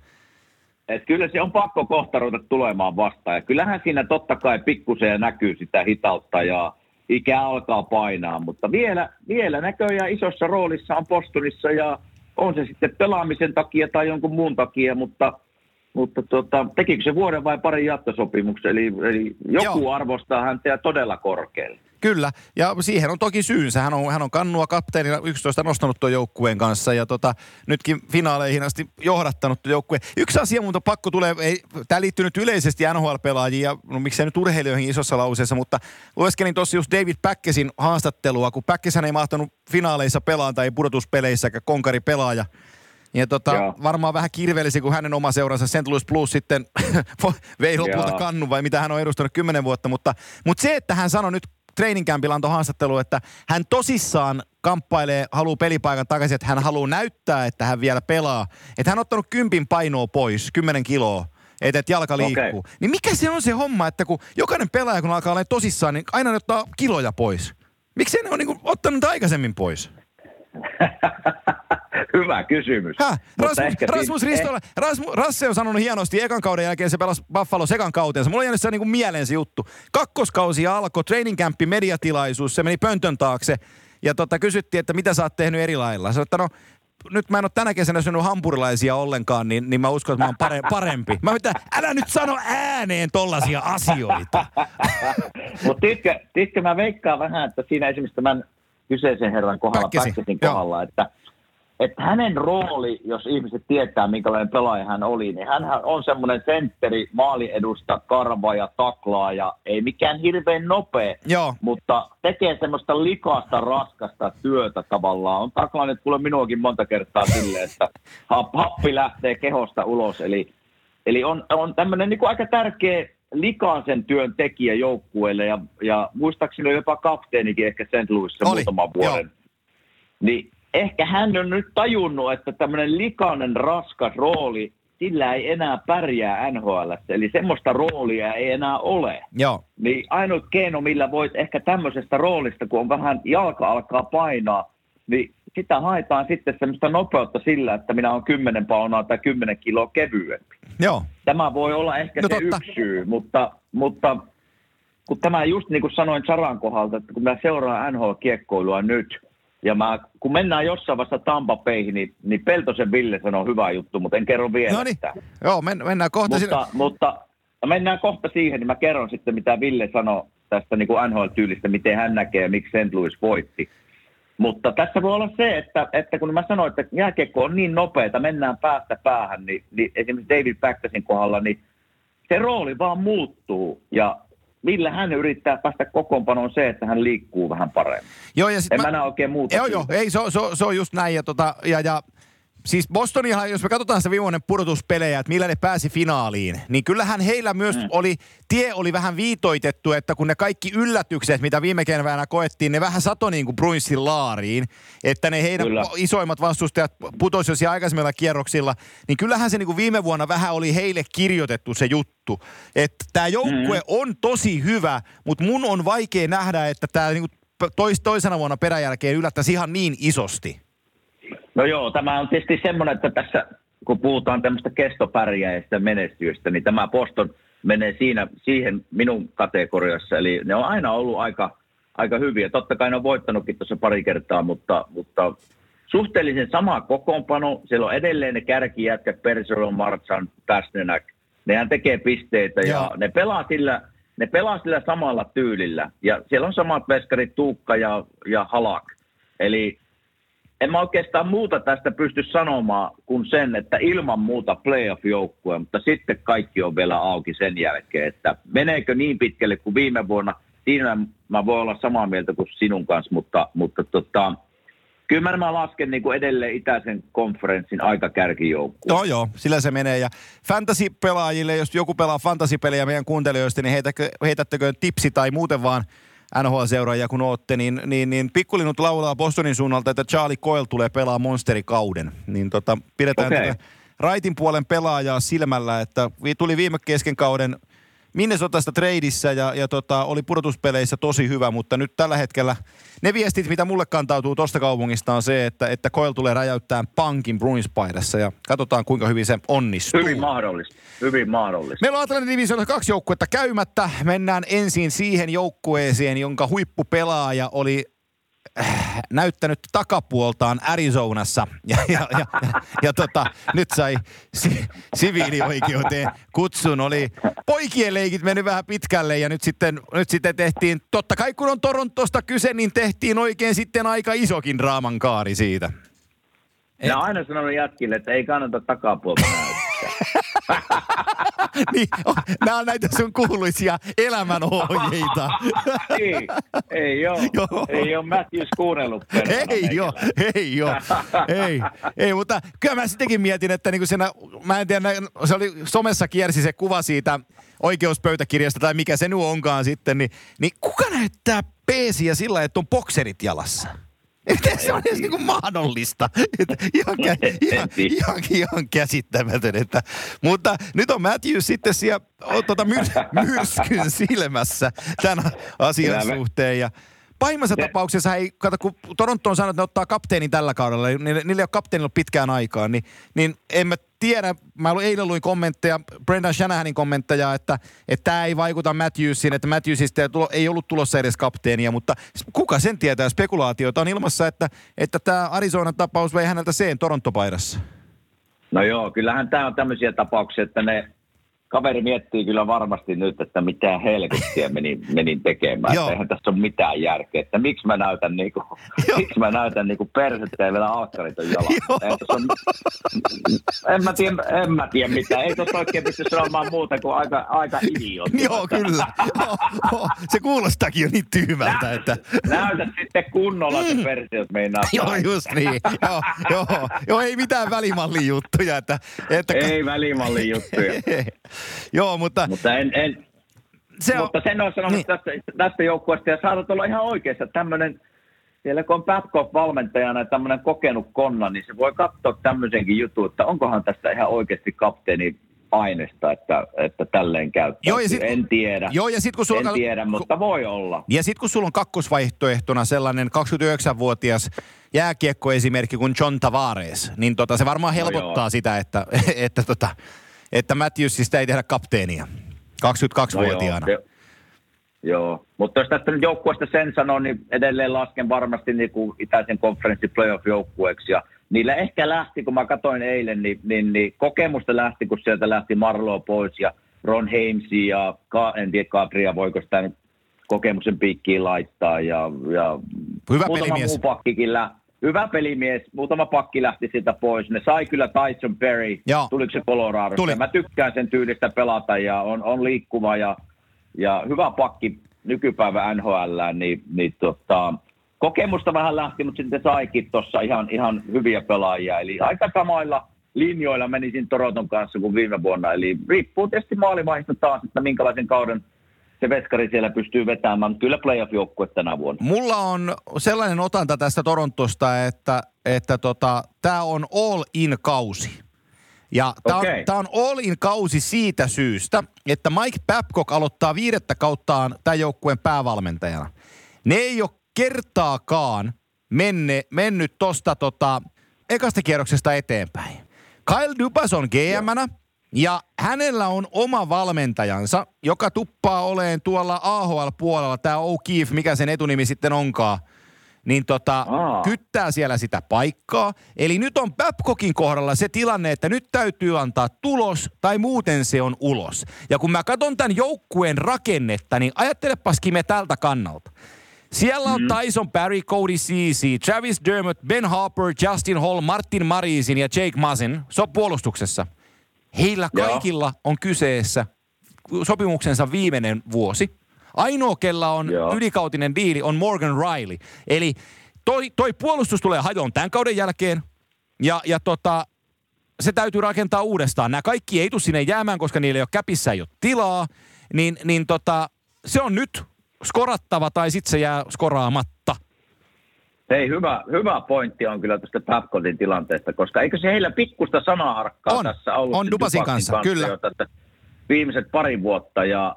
Et kyllä se on pakko kohta ruveta tulemaan vastaan ja kyllähän siinä totta kai pikkusen näkyy sitä hitautta ja ikä alkaa painaa, mutta vielä, vielä näköjään isossa roolissa on posturissa ja on se sitten pelaamisen takia tai jonkun muun takia, mutta, mutta tota, tekikö se vuoden vai parin jatkosopimuksen? Eli, eli joku Joo. arvostaa häntä todella korkealle. Kyllä, ja siihen on toki syynsä. Hän on, hän on kannua kapteenina yksitoista nostanut tuon joukkueen kanssa ja tota, nytkin finaaleihin asti johdattanut tuon joukkueen. Yksi asia muuta pakko tulee, tämä liittyy nyt yleisesti N H L-pelaajiin ja no, miksei nyt urheilijoihin isossa lauseessa, mutta lueskelin tuossa just David Backesin haastattelua, kun Backes hän ei mahtanut finaaleissa pelaa tai pudotuspeleissä, konkari pelaaja. Ja tota, Joo. varmaan vähän kirveellisiä, kun hänen oma seuransa Saint Louis Blues sitten vei lopulta kannun vai mitä hän on edustanut kymmenen vuotta, mutta, mutta se, että hän sanoi nyt Training Campilla antoi haastattelua, että hän tosissaan kamppailee, haluaa pelipaikan takaisin, että hän haluaa näyttää, että hän vielä pelaa. Että hän on ottanut kympin painoa pois, kymmenen kiloa, että et jalka liikkuu. Okay. Niin mikä se on se homma, että kun jokainen pelaaja, kun alkaa olla tosissaan, niin aina ne ottaa kiloja pois. Miksi ne on niin kuin ottanut aikaisemmin pois? Hyvä kysymys. Häh? Rasmus, Rasmus siin... Ristola, Rasmus, Rasse on sanonut hienosti, ekan kauden jälkeen se pelasi Buffalo sekan kautensa. Mulla on jäänyt se niin kuin mieleen se juttu. Kakkoskausi alkoi, training campi, mediatilaisuus, se meni pöntön taakse. Ja tota, kysyttiin, että mitä sä oot tehnyt eri lailla. Sä oot, no, nyt mä en ole tänä kesänä syönyt hampurilaisia ollenkaan, niin, niin mä uskon, että mä oon pare- parempi. Mä mitään, älä nyt sano ääneen tollaisia asioita. Mutta tiedätkö, mä veikkaan vähän, että siinä esimerkiksi tämän kyseisen herran kohdalla, Backesin kohdalla, että, että hänen rooli, jos ihmiset tietää, minkälainen pelaaja hän oli, niin hän on semmoinen sentteri, maaliedusta, karva ja taklaa ja ei mikään hirveän nopea, joo, mutta tekee semmoista likasta, raskasta työtä tavallaan. On taklainen, kuule minuakin monta kertaa silleen, että happi lähtee kehosta ulos, eli, eli on, on tämmöinen niin kuin aika tärkeä likaisen työn tekijä joukkueelle ja, ja muistaakseni jopa kapteenikin ehkä Saint Louisissa muutaman vuoden. Niin ehkä hän on nyt tajunnut, että tämmöinen likainen raskas rooli, sillä ei enää pärjää N H L:ssä. Eli semmoista roolia ei enää ole. Joo. Niin ainut keino, millä voit ehkä tämmöisestä roolista, kun on vähän jalka alkaa painaa, niin sitä haetaan sitten semmoista nopeutta sillä, että minä olen kymmenen paunaa tai kymmenen kiloa kevyempi. Joo. Tämä voi olla ehkä no, se totta. yksi syy, mutta, mutta kun tämä just niin kuin sanoin Saran kohdalta, että kun minä seuraan N H L-kiekkoilua nyt, ja mä, kun mennään jossain vasta Tampapeihin, niin, niin Peltosen Ville sanoo hyvä juttu, mutta en kerro vielä. No niin, joo, men, mennään kohta mutta, sin- mutta mennään kohta siihen, niin mä kerron sitten, mitä Ville sanoo tästä niin kuin N H L-tyylistä, miten hän näkee ja miksi Saint Louis voitti. Mutta tässä voi olla se, että, että kun mä sanoin, että jääkiekko on niin nopeata, mennään päästä päähän, niin, niin esimerkiksi David Backesin kohdalla, niin se rooli vaan muuttuu. Ja millä hän yrittää päästä kokoonpanoon se, että hän liikkuu vähän paremmin. Joo, ja sit en mä, mä näe oikein muuta. Joo, joo, ei, se, se, se on just näin. Ja, tota, ja, ja siis Bostonihan, jos me katsotaan sitä viimeinen pudotuspelejä, että millä ne pääsi finaaliin, niin kyllähän heillä myös mm. oli, tie oli vähän viitoitettu, että kun ne kaikki yllätykset, mitä viime keväänä koettiin, ne vähän satoi niin kuin Bruinsin laariin, että ne heidän Kyllä. isoimmat vastustajat putosi jo siellä aikaisemmilla kierroksilla, niin kyllähän se niin kuin viime vuonna vähän oli heille kirjoitettu se juttu, että tämä joukkue mm. on tosi hyvä, mutta mun on vaikea nähdä, että tämä niin kuin tois, toisena vuonna peräjälkeen yllättäisi ihan niin isosti. No joo, tämä on tietysti semmoinen, että tässä kun puhutaan tämmöistä kestopärjäistä menestyistä, niin tämä Boston menee siinä, siihen minun kategoriassa. Eli ne on aina ollut aika, aika hyviä. Totta kai ne on voittanutkin tuossa pari kertaa, mutta, mutta suhteellisen sama kokoonpano. Siellä on edelleen ne kärkijätkät, Perseron, Marchan, Pasternak. Nehän tekee pisteitä ja, ja ne pelaa sillä... Ne pelaa sillä samalla tyylillä. Ja siellä on samat veskarit, Tuukka ja, ja Halak. Eli... En mä oikeastaan muuta tästä pysty sanomaan kuin sen, että ilman muuta playoff-joukkue, mutta sitten kaikki on vielä auki sen jälkeen, että meneekö niin pitkälle kuin viime vuonna. Siinä mä voin olla samaa mieltä kuin sinun kanssa, mutta, mutta tota, kyllä mä lasken niin kuin edelleen itäisen konferenssin aika kärkijoukkuun. Joo joo, sillä se menee. Ja fantasy-pelaajille, jos joku pelaa fantasy-pelejä meidän kuuntelijoista, niin heitäkö, heitättekö tipsi tai muuten vaan N H L-seuraajia kun ootte, niin, niin, niin pikkulinnut laulaa Bostonin suunnalta, että Charlie Coyle tulee pelaa monsterikauden. Niin tota, pidetään okay. tätä raitin puolen pelaajaa silmällä, että tuli viime kesken kauden Minnesotasta treidissä ja, ja tota, oli pudotuspeleissä tosi hyvä, mutta nyt tällä hetkellä ne viestit, mitä mulle kantautuu tosta kaupungista on se, että, että Coyle tulee räjäyttää pankin Bruins-paidassa ja katsotaan kuinka hyvin se onnistuu. Hyvin mahdollista, hyvin mahdollista. Meillä on Atlantin divisioonassa kaksi joukkuetta käymättä. Mennään ensin siihen joukkueeseen, jonka huippupelaaja oli äh, näyttänyt takapuoltaan Arizonassa ja, ja, ja, ja, ja tota, nyt sai si, siviilioikeuteen kutsun. Oli poikien leikit meni vähän pitkälle ja nyt sitten, nyt sitten tehtiin, totta kai kun on Torontosta kyse, niin tehtiin oikein sitten aika isokin draaman kaari siitä. Minä Et... aina sanonut jatkille, että ei kannata takapuolta näyttää. Niin, on, nämä on näitä sun kuuluisia elämänohjeita. Ei, ei joo. joo. Ei ole Matthews kuunnellut. Ei joo, ei joo. Ei, ei, mutta kyllä mä sittenkin mietin, että niinku sen, mä en tiedä, se oli somessa kiersi se kuva siitä oikeuspöytäkirjasta tai mikä se nyt onkaan sitten, niin, niin kuka näyttää peesiä sillä lailla, että on bokserit jalassa? Miten se on edes niin kuin mahdollista? Ihan, ihan, ihan, ihan käsittämätön. Että. Mutta nyt on Matthews sitten siellä tuota myr- myrskyn silmässä tämän asian suhteen. Ja pahimmassa tapauksessa, ei, kato, kun Toronto on sanonut, että ne ottaa kapteenin tällä kaudella, niillä ei ole kapteenilla pitkään aikaan, niin, niin en mä tiedä, mä eilen luin kommentteja, Brendan Shanahanin kommentteja, että tämä ei vaikuta Matthewsiin, että Matthewsista ei ollut tulossa edes kapteenia, mutta kuka sen tietää, spekulaatioita on ilmassa, että tämä että Arizonan tapaus vei häneltä sen Toronto-paidassa. No joo, kyllähän tämä on tämmöisiä tapauksia, että ne kaveri miettii kyllä varmasti nyt, että mitä helkuttia menin, menin tekemään. Että eihän tässä ole mitään järkeä. Että miksi mä näytän niinku, miksi mä näytän niinku persettä ja vielä aakkarit on jalassa. En mä tiedä, en mä tiedä mitään. Ei tuossa oikein pysty sanomaan muuta kuin aika, aika idiotia. Joo, kyllä. No, no, se kuulostaakin jo niin tyhmältä, että... Näytät sitten kunnolla se perse, jos meinaa. Joo, just niin. Joo, joo. Joo, ei mitään välimallin juttuja. Että, että... Ei välimallin juttuja. Joo, mutta... Mutta, en, en, se on, mutta sen on sanonut niin tästä, tästä joukkueesta, ja saatat olla ihan oikeassa. Tämmöinen, siellä kun on Babcock valmentajana ja tämmöinen kokenut konna, niin se voi katsoa tämmöisenkin jutun, että onkohan tästä ihan oikeasti kapteeni aineesta, että, että tälleen käyttää. Joo, sit, en tiedä, joo, ja sit, kun sulla en kal... tiedä, mutta voi olla. Ja sitten kun sulla on kakkosvaihtoehtona sellainen kaksikymmentäyhdeksänvuotias jääkiekkoesimerkki kuin John Tavares, niin tota, se varmaan helpottaa no sitä, että... että tota, Että Matthewsista ei tehdä kapteenia, kaksikymmentäkaksivuotiaana. No joo, se, joo, mutta jos tästä nyt joukkueesta sen sanoo, niin edelleen lasken varmasti niin kuin itäisen konferenssin playoff-joukkueeksi. Ja niillä ehkä lähti, kun mä katsoin eilen, niin, niin, niin kokemusta lähti, kun sieltä lähti Marlow pois ja Ron Hamesi ja Ka, en tiedä Kadria, voiko sitä nyt kokemuksen piikkiin laittaa. Ja, ja hyvä pelimies. Muutama muu pakkikin lähti. Hyvä pelimies. Muutama pakki lähti siltä pois. Ne sai kyllä Tyson Barry. Joo. Tuliko se Colorado? Tuli. Mä tykkään sen tyylistä pelata ja on, on liikkuva ja, ja hyvä pakki nykypäivä N H L. Niin, niin tota, kokemusta vähän lähti, mutta sitten saikin tuossa ihan, ihan hyviä pelaajia. Eli aika samoilla linjoilla menisin Toronton kanssa kuin viime vuonna. Eli riippuu tietysti maalivahdista taas, että minkälaisen kauden se veskari siellä pystyy vetämään. Kyllä playoff-joukkue tänä vuonna. Mulla on sellainen otanta tästä Torontosta, että, että tota, tämä on all-in-kausi. Ja tämä okay. on, on all-in-kausi siitä syystä, että Mike Babcock aloittaa viidettä kauttaan tämän joukkueen päävalmentajana. Ne ei ole kertaakaan menne, mennyt tuosta tota, ekasta kierroksesta eteenpäin. Kyle Dubas on G M:nä. Ja hänellä on oma valmentajansa, joka tuppaa oleen tuolla A H L-puolella, tämä O'Keefe, mikä sen etunimi sitten onkaan, niin tota, Aa. kyttää siellä sitä paikkaa. Eli nyt on Babcockin kohdalla se tilanne, että nyt täytyy antaa tulos tai muuten se on ulos. Ja kun mä katson tämän joukkueen rakennetta, niin ajattelepaskin me tältä kannalta. Siellä on Tyson Barry, Cody Ceci, Travis Dermott, Ben Harper, Justin Hall, Martin Marisin ja Jake Mazin. Se on puolustuksessa. Heillä kaikilla Joo. on kyseessä sopimuksensa viimeinen vuosi. Ainoa, kella on Joo. ylikautinen diili, on Morgan Riley. Eli toi, toi puolustus tulee hajoon tämän kauden jälkeen, ja, ja tota, se täytyy rakentaa uudestaan. Nämä kaikki ei tule sinne jäämään, koska niillä ei ole käpissä, ei ole tilaa. Niin, niin tota, se on nyt skorattava, tai sitten se jää skoraamatta. Hei, hyvä, hyvä pointti on kyllä tästä Babcockin tilanteesta, koska eikö se heillä pikkusta sanaharkkaa on, tässä ollut? On, on Dubasin kanssa, kanssa, kyllä. Jota, viimeiset pari vuotta, ja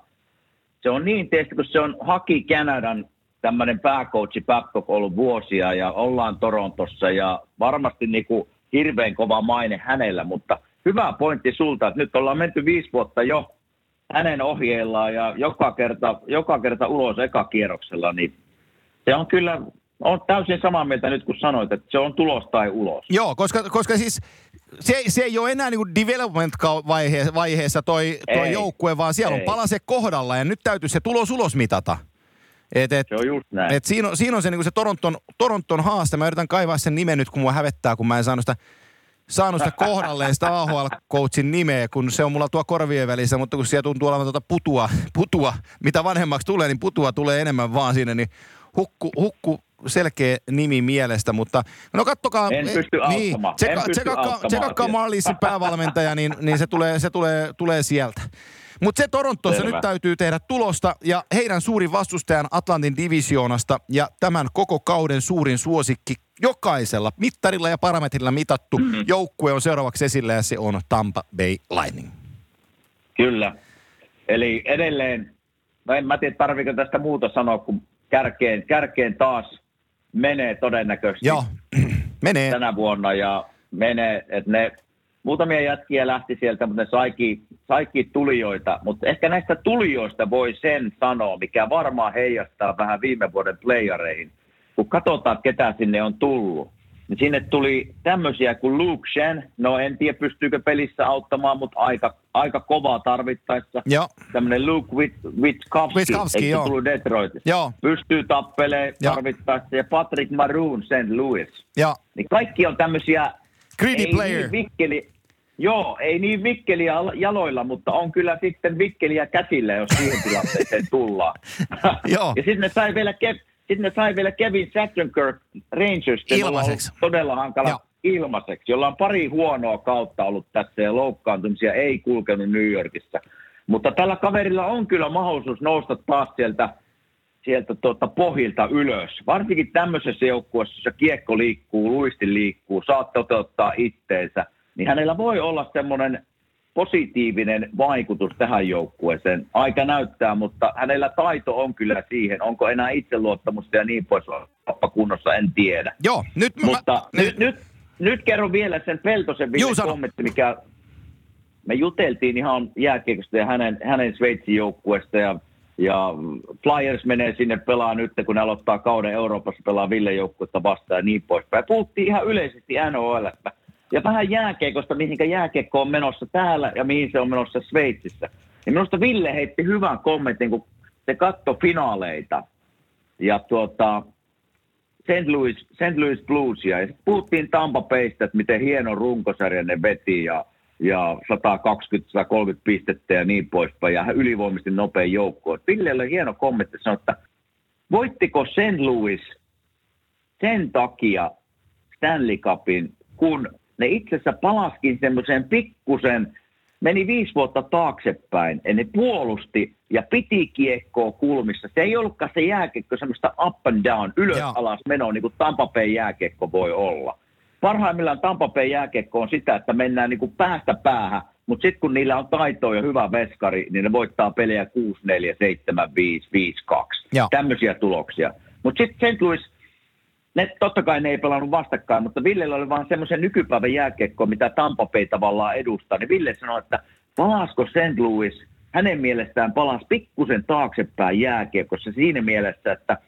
se on niin tietysti, kun se on haki Kanadan tämmöinen pääcoachi Babcock ollut vuosia, ja ollaan Torontossa, ja varmasti niin kuin hirveän kova maine hänellä, mutta hyvä pointti sulta, että nyt ollaan menty viisi vuotta jo hänen ohjeillaan, ja joka kerta, joka kerta ulos ekakierroksella, niin se on kyllä... On täysin samaa mieltä nyt, kun sanoit, että se on tulos tai ulos. Joo, koska, koska siis se, se ei ole enää niin kuin development-vaiheessa toi, toi joukkue, vaan siellä ei. on palase kohdalla ja nyt täytyy se tulos ulos mitata. Et, et, se on just näin. Et siinä, on, siinä on se, niin kuin se Toronton, Toronton haaste. Mä yritän kaivaa sen nimen nyt, kun mua hävettää, kun mä en saanut sitä, saanut sitä kohdalleen sitä A H L-coachin nimeä, kun se on mulla tuo korvien välissä, mutta kun siellä tuntuu olevan tuota putua, putua, mitä vanhemmaksi tulee, niin putua tulee enemmän vaan sinne, niin hukku, hukku. selkeä nimi mielestä, mutta no kattokaa. En pysty auttamaan. Tsekakkaa Marlisin päävalmentaja, niin, niin se, tulee, se tulee, tulee sieltä. Mutta se Torontossa nyt täytyy tehdä tulosta, ja heidän suurin vastustajan Atlantin divisioonasta ja tämän koko kauden suurin suosikki jokaisella mittarilla ja parametrilla mitattu mm-hmm. joukkue on seuraavaksi esillä, ja se on Tampa Bay Lightning. Kyllä. Eli edelleen, no en mä tiedä tarviiko tästä muuta sanoa, kun kärkeen, kärkeen taas menee todennäköisesti Joo, menee. tänä vuonna ja menee, että ne muutamia jätkiä lähti sieltä, mutta ne saikin, saikin tulijoita, mutta ehkä näistä tulijoista voi sen sanoa, mikä varmaan heijastaa vähän viime vuoden playereihin, kun katsotaan ketä sinne on tullut, niin sinne tuli tämmöisiä kuin Luke Shen. No en tiedä, pystyykö pelissä auttamaan, mutta aika, aika kovaa tarvittaessa. Joo. Tämmöinen Luke Witkowski, eikö tullut Detroitissa? Joo. Pystyy tappeleen tarvittaessa. Ja Patrick Maroon, Saint Louis. Joo. Niin kaikki on tämmöisiä... Greedy ei player. Niin vikkeli, joo, ei niin vikkeliä jaloilla, mutta on kyllä sitten vikkeliä käsillä, jos siihen tilanteeseen tullaan. Joo. Ja sitten ne sai vielä... Ke- Sitten ne sai vielä Kevin Shattenkirk Rangersista, jolla on todella hankala Joo. ilmaiseksi, jolla on pari huonoa kautta ollut tässä ja loukkaantumisia ei kulkenut New Yorkissa. Mutta tällä kaverilla on kyllä mahdollisuus nousta taas sieltä, sieltä tuota pohjilta ylös. Varsinkin tämmöisessä joukkueessa, jossa kiekko liikkuu, luisti liikkuu, saat toteuttaa itteensä, niin hänellä voi olla semmoinen positiivinen vaikutus tähän joukkueeseen. Aika näyttää, mutta hänellä taito on kyllä siihen. Onko enää itseluottamusta ja niin pois kunnossa, en tiedä. Joo, nyt... Mutta mä... nyt, nyt, nyt kerron vielä sen Peltosen viiden kommentti, mikä me juteltiin ihan jääkiekosta ja hänen, hänen Sveitsin joukkueesta. Ja, ja Flyers menee sinne pelaa nyt, kun ne aloittaa kauden Euroopassa, pelaa Ville joukkuetta vastaan ja niin poispäin. Puhuttiin ihan yleisesti N H L:stä. Ja vähän jääkiekosta, mihinkä jääkiekko on menossa täällä ja mihin se on menossa Sveitsissä. Ja minusta Ville heitti hyvän kommentin, kun se katsoi finaaleita ja tuota, Saint Louis, Saint Louis Bluesia. Ja sitten puhuttiin Tampa Baystä, että miten hieno runkosarja ne veti ja, ja sata kaksikymmentä sata kolmekymmentä pistettä ja niin poispäin. Ja ylivoimasti nopea joukko. Ville oli hieno kommentti, sanoi, että voittiko Saint Louis sen takia Stanley Cupin, kun ne itse asiassa palaskin semmoiseen pikkusen, meni viisi vuotta taaksepäin, ja ne puolusti ja piti kiekkoa kulmissa. Se ei ollutkaan se jääkiekko semmoista up and down, ylös Joo. alas menoa, niin kuin Tampa Bayn jääkiekko voi olla. Parhaimmillaan Tampa Bayn jääkiekko on sitä, että mennään niin kuin päästä päähän, mutta sitten kun niillä on taitoa ja hyvä veskari, niin ne voittaa pelejä kuusi neljä, seitsemän viisi, viisi kaksi. Tämmöisiä tuloksia. Mutta sitten Saint Louis... Ne, totta kai ne ei pelannut vastakkain, mutta Villellä oli vaan semmoisen nykypäivän jääkiekkoon, mitä Tampa Bay tavallaan edustaa. Niin Ville sanoi, että palasko Saint Louis, hänen mielestään palasi pikkusen taaksepäin jääkiekossa siinä mielessä, että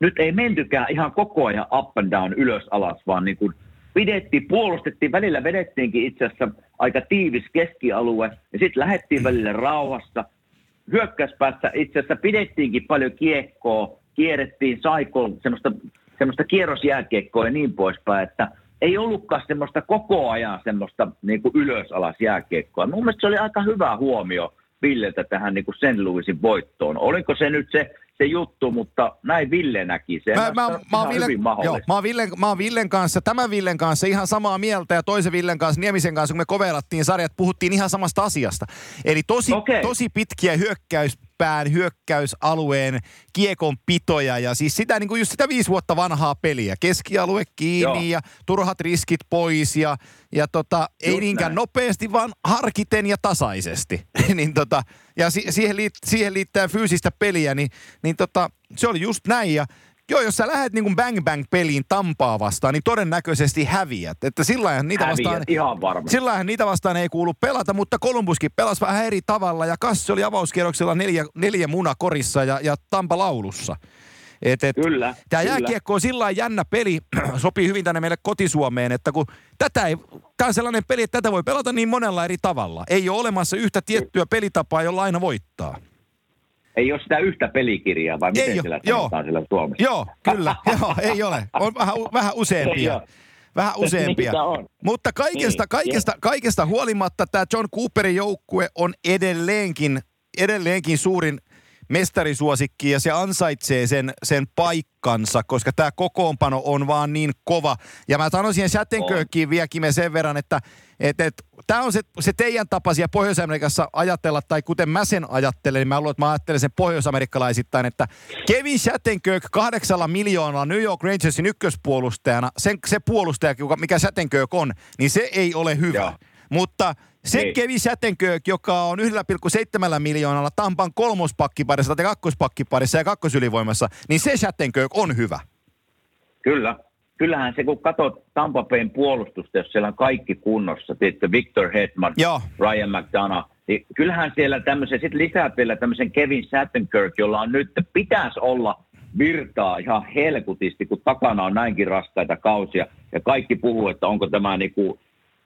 nyt ei mentykään ihan koko ajan up and down, ylös alas, vaan niin kuin pidettiin, puolustettiin, välillä vedettiinkin itse asiassa aika tiivis keskialue ja sitten lähdettiin välillä rauhassa. Hyökkäyspäässä itse asiassa pidettiinkin paljon kiekkoa, kierrettiin saikoon semmoista... semmoista kierrosjääkiekkoa ja niin poispäin, että ei ollutkaan semmoista koko ajan semmoista niin kuin ylös-alas jääkiekkoa. Mun mielestä se oli aika hyvä huomio Villeltä tähän niin kuin Saint Louisin voittoon. Oliko se nyt se, se juttu, mutta näin Ville näki sen. Mä, mä, mä, oon Ville, joo, mä, oon Villen, mä oon Villen kanssa, tämän Villen kanssa ihan samaa mieltä ja toisen Villen kanssa, Niemisen kanssa, kun me kovelattiin sarjat, puhuttiin ihan samasta asiasta. Eli tosi, okay. tosi pitkiä hyökkäys. Pään hyökkäysalueen kiekonpitoja ja siis sitä, niin kuin just sitä viisi vuotta vanhaa peliä. Keskialue kiinni Joo. ja turhat riskit pois ja, ja tota, ei niinkään näin. Nopeasti, vaan harkiten ja tasaisesti. niin tota, ja si- siihen, liitt- siihen liittää fyysistä peliä, niin, niin tota, se oli just näin ja Joo, jos sä lähdet niin kuin bang-bang-peliin Tampaa vastaan, niin todennäköisesti häviät. Että sillainhan niitä, niitä vastaan ei kuulu pelata, mutta Columbuskin pelasi vähän eri tavalla. Ja Kassi oli avauskierroksella neljä, neljä muna korissa ja, ja Tampa laulussa. Et, et, kyllä. Tämä jääkiekko on sillain jännä peli, sopii hyvin tänne meille kotisuomeen, että kun tätä ei, tämä on sellainen peli, että tätä voi pelata niin monella eri tavalla. Ei ole olemassa yhtä tiettyä pelitapaa, jolla aina voittaa. Ei ole sitä yhtä pelikirjaa, vai miten sillä sanotaan sillä Suomessa? Joo, kyllä. Joo, ei ole. On vähän, vähän useampia. Vähän useampia. Mutta kaikesta, niin, kaikesta, kaikesta huolimatta tämä John Cooperin joukkue on edelleenkin, edelleenkin suurin mestarisuosikki ja se ansaitsee sen, sen paikkansa, koska tämä kokoonpano on vaan niin kova. Ja mä sanoin siihen Shattenkirkiin vielä Kime sen verran, että et, et, tämä on se, se teidän tapa siellä Pohjois-Amerikassa ajatella, tai kuten mä sen ajattelen, niin mä luulen, että mä ajattelen sen pohjois-amerikkalaisittain, että Kevin Shattenkirk kahdeksalla miljoonalla New York Rangersin ykköspuolustajana, sen, se puolustaja, mikä Shattenkirk on, niin se ei ole hyvä. Joo. Mutta se ei. Kevin Shattenkirk, joka on yksi pilkku seitsemän miljoonalla Tampan kolmospakkiparissa tai kakkospakkiparissa ja kakkosylivoimassa, niin se Shattenkirk on hyvä. Kyllä. Kyllähän se, kun katsot Tampa Bayn puolustusta, jos siellä on kaikki kunnossa, tietysti Victor Hedman, Joo. Ryan McDonough, niin kyllähän siellä tämmöisen, sitten lisää vielä tämmöisen Kevin Shattenkirk, jolla on nyt, pitäisi olla virtaa ihan helkutisti, kun takana on näinkin raskaita kausia. ja kaikki puhuu, että onko tämä niinku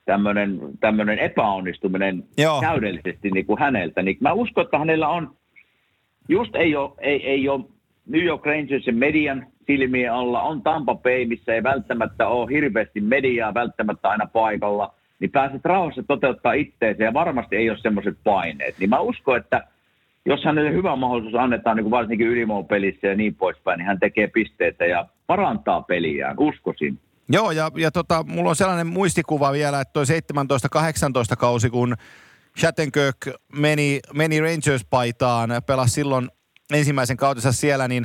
tämmöinen, tämmöinen epäonnistuminen Joo. täydellisesti niinku häneltä. Niin mä uskon, että hänellä on, just ei ole, ei, ei ole New York Rangersin median silmien alla, on Tampa Bay, missä ei välttämättä ole hirveästi mediaa välttämättä aina paikalla, niin pääset rauhassa toteuttaa itteensä ja varmasti ei ole semmoiset paineet. Niin mä uskon, että jos hänelle hyvä mahdollisuus annetaan, niin kuin varsinkin ylivoimapelissä ja niin poispäin, niin hän tekee pisteitä ja parantaa peliään, uskoisin. Joo, ja, ja tota, mulla on sellainen muistikuva vielä, että toi seitsemäntoista kahdeksantoista kausi, kun Shattenkirk meni, meni Rangers-paitaan, pelasi silloin ensimmäisen kautensa siellä, niin,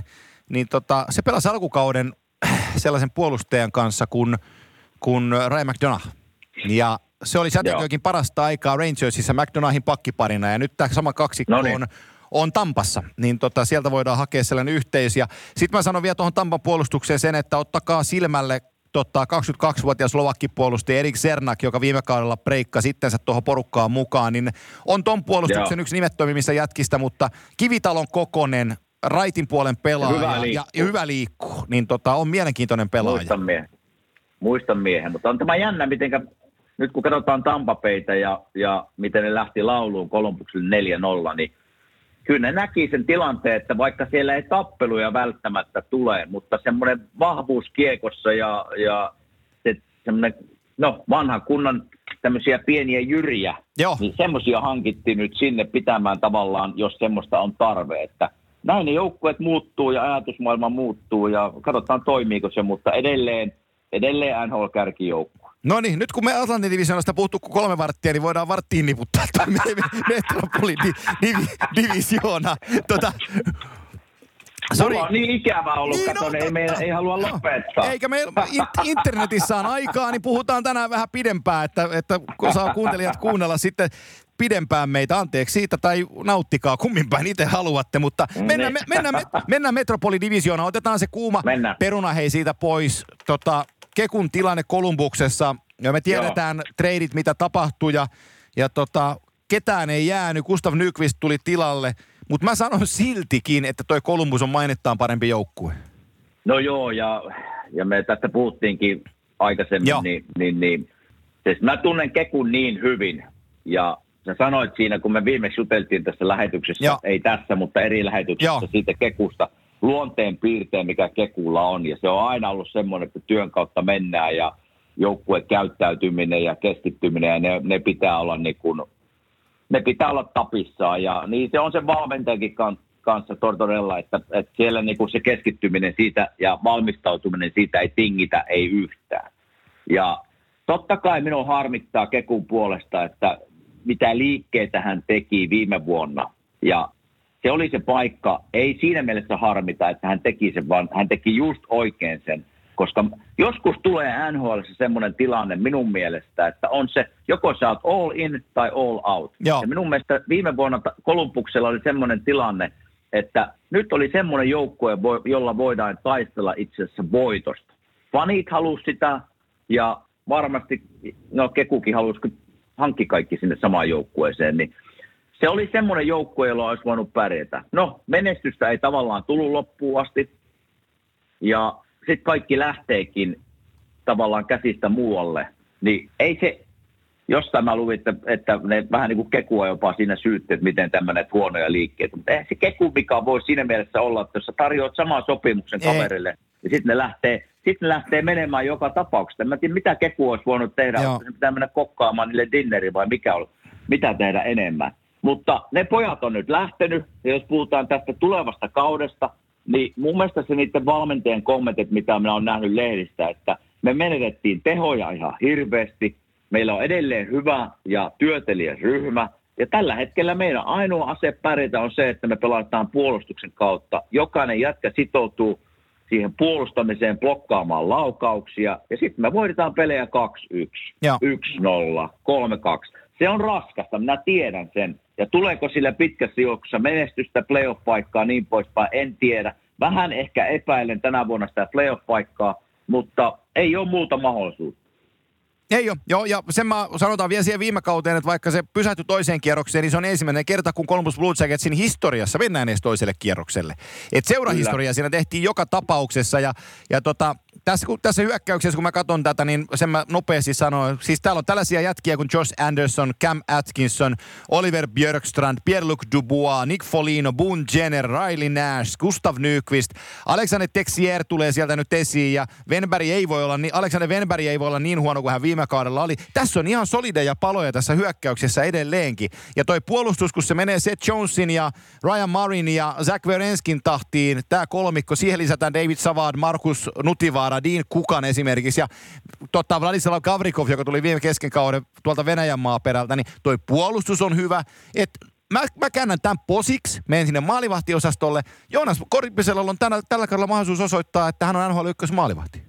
niin tota, se pelasi alkukauden sellaisen puolustajan kanssa kuin, kuin Ryan McDonough. Ja se oli Shattenkirkin parasta aikaa Rangersissa McDonaghin pakkiparina, ja nyt tämä sama kaksikko Noniin. on... on Tampassa, niin tota, sieltä voidaan hakea sellainen yhteys. Ja sitten mä sanon vielä tuohon Tampan puolustukseen sen, että ottakaa silmälle tota, kaksikymmentäkaksivuotias slovakkipuolustaja Erik Cernak, joka viime kaudella breikkasi itsensä tuohon porukkaan mukaan, niin on ton puolustuksen Joo. yksi nimettömimmistä jätkistä, mutta kivitalon kokonen, raitin puolen pelaaja ja hyvä liikkuu, ja, ja hyvä liikkuu. niin tota, on mielenkiintoinen pelaaja. Muistan miehen, Muistan miehen. mutta on tämä jännä, mitenkä nyt kun katsotaan Tampa Bayta ja, ja miten ne lähti lauluun Kolumbukselle neljä nolla, niin kyllä ne näki sen tilanteen, että vaikka siellä ei tappeluja välttämättä tule, mutta semmoinen vahvuus kiekossa ja, ja se, semmoinen no, vanhan kunnan tämmöisiä pieniä jyriä, Joo. niin semmoisia hankittiin nyt sinne pitämään tavallaan, jos semmoista on tarve. Että näin ne joukkueet muuttuu ja ajatusmaailma muuttuu ja katsotaan toimiiko se, mutta edelleen, edelleen N H L-kärkijoukkue. No niin, nyt kun me Atlantin divisioonasta puhuttu kolme varttia, niin voidaan varttiin niputtaa tuo metropolidivisioona. Tota, sori. No, niin ikävää ollut, niin kato, ei, me, ei halua lopettaa. Eikä meillä internetissä on aikaa, niin puhutaan tänään vähän pidempään, että, että saa kuuntelijat kuunnella sitten pidempään meitä. Anteeksi siitä, tai nauttikaa kummin päin itse haluatte, mutta mennään, me, mennään, mennään metropolidivisioona. Otetaan se kuuma mennään. peruna hei siitä pois, tota... Kekun tilanne Kolumbuksessa, ja me tiedetään treidit, mitä tapahtui, ja, ja tota, ketään ei jäänyt. Gustav Nyqvist tuli tilalle, mutta mä sanon siltikin, että toi Kolumbus on mainittaan parempi joukkue. No joo, ja, ja me tästä puhuttiinkin aikaisemmin, niin, niin, niin siis mä tunnen Kekun niin hyvin, ja sä sanoit siinä, kun me viimeksi juteltiin tässä lähetyksessä, joo. ei tässä, mutta eri lähetyksessä joo. siitä Kekusta, luonteen piirteen, mikä Kekulla on, ja se on aina ollut semmoinen, että työn kautta mennään, ja joukkueen käyttäytyminen ja keskittyminen, ja ne, ne pitää olla niin kuin, ne pitää olla tapissaan, ja niin se on sen valmentajankin kan, kanssa todella, että, että siellä niin kuin se keskittyminen siitä ja valmistautuminen siitä ei tingitä, ei yhtään. Ja totta kai minun harmittaa Kekun puolesta, että mitä liikkeitä hän teki viime vuonna, ja se oli se paikka, ei siinä mielessä harmita, että hän teki sen, vaan hän teki just oikein sen. Koska joskus tulee N H L:ssä semmoinen tilanne minun mielestä, että on se, joko sä oot all in tai all out. Joo. Ja minun mielestä viime vuonna Kolumbuksella oli semmoinen tilanne, että nyt oli semmoinen joukkue, jolla voidaan taistella itse asiassa voitosta. Fanit halusi sitä ja varmasti, no Kekukin halusi, hankki kaikki sinne samaan joukkueeseen, niin se oli semmoinen joukkue, jolla olisi voinut pärjätä. No, menestystä ei tavallaan tullut loppuun asti. Ja sitten kaikki lähteekin tavallaan käsistä muualle. Niin ei se, jostain mä luin, että, että ne vähän niin kuin Kekua jopa siinä syytti, että miten tämmöinen huonoja liikkeitä. Mutta eihän se Kekun vika voi siinä mielessä olla, että jos sä tarjoat saman sopimuksen kaverille, ei. ja sitten ne lähtee, sit ne lähtee menemään joka tapauksessa. Mä en tiedä, mitä Keku olisi voinut tehdä, että pitää mennä kokkaamaan niille dinneri vai mikä on, mitä tehdä enemmän. Mutta ne pojat on nyt lähtenyt, ja jos puhutaan tästä tulevasta kaudesta, niin mun mielestä se niiden valmentajien kommentit, mitä minä olen nähnyt lehdistä, että me menetettiin tehoja ihan hirveästi, meillä on edelleen hyvä ja työtelijä ryhmä, ja tällä hetkellä meidän ainoa ase pärjätä on se, että me pelataan puolustuksen kautta. Jokainen jätkä sitoutuu siihen puolustamiseen, blokkaamaan laukauksia, ja sitten me voidetaan pelejä kaksi yksi, yksi nolla, kolme kaksi. Se on raskasta, minä tiedän sen. Ja tuleeko sillä pitkässä juoksussa menestystä, playoff-paikkaa, niin poispäin, en tiedä. Vähän ehkä epäilen tänä vuonna sitä playoff-paikkaa, mutta ei ole muuta mahdollisuutta. Ei ole, joo, ja sen mä sanotaan vielä siihen viime kauteen, että vaikka se pysähtyi toiseen kierrokseen, niin se on ensimmäinen kerta, kun Columbus Blue Jacketsin historiassa mennään edes toiselle kierrokselle. Et seurahistoria Kyllä. siinä tehtiin joka tapauksessa, ja, ja tota, tässä, tässä hyökkäyksessä, kun mä katson tätä, niin sen mä nopeasti sanoin. Siis täällä on tällaisia jätkiä kuin Josh Anderson, Cam Atkinson, Oliver Björkstrand, Pierre-Luc Dubois, Nick Foligno, Boone Jenner, Riley Nash, Gustav Nyqvist. Alexander Texier tulee sieltä nyt esiin ja Wenberg ei voi olla niin, Alexander Wenberg ei voi olla niin huono kuin hän viime kaudella oli. Tässä on ihan solideja paloja tässä hyökkäyksessä edelleenkin. Ja toi puolustus, kun se menee Seth Jonesin ja Ryan Marin ja Zach Werenskin tahtiin, tää kolmikko, siihen lisätään David Savard, Markus Nutivaara, Dean Kukan esimerkiksi ja totta Vladislav Gavrikov, joka tuli viime kesken kauden tuolta Venäjän maaperältä, niin toi puolustus on hyvä, että Mä, mä käännän tämän posiksi, menen sinne maalivahtiosastolle. Joonas Korpisella on tänä, tällä kerralla mahdollisuus osoittaa, että hän on N H L yksi maalivahti.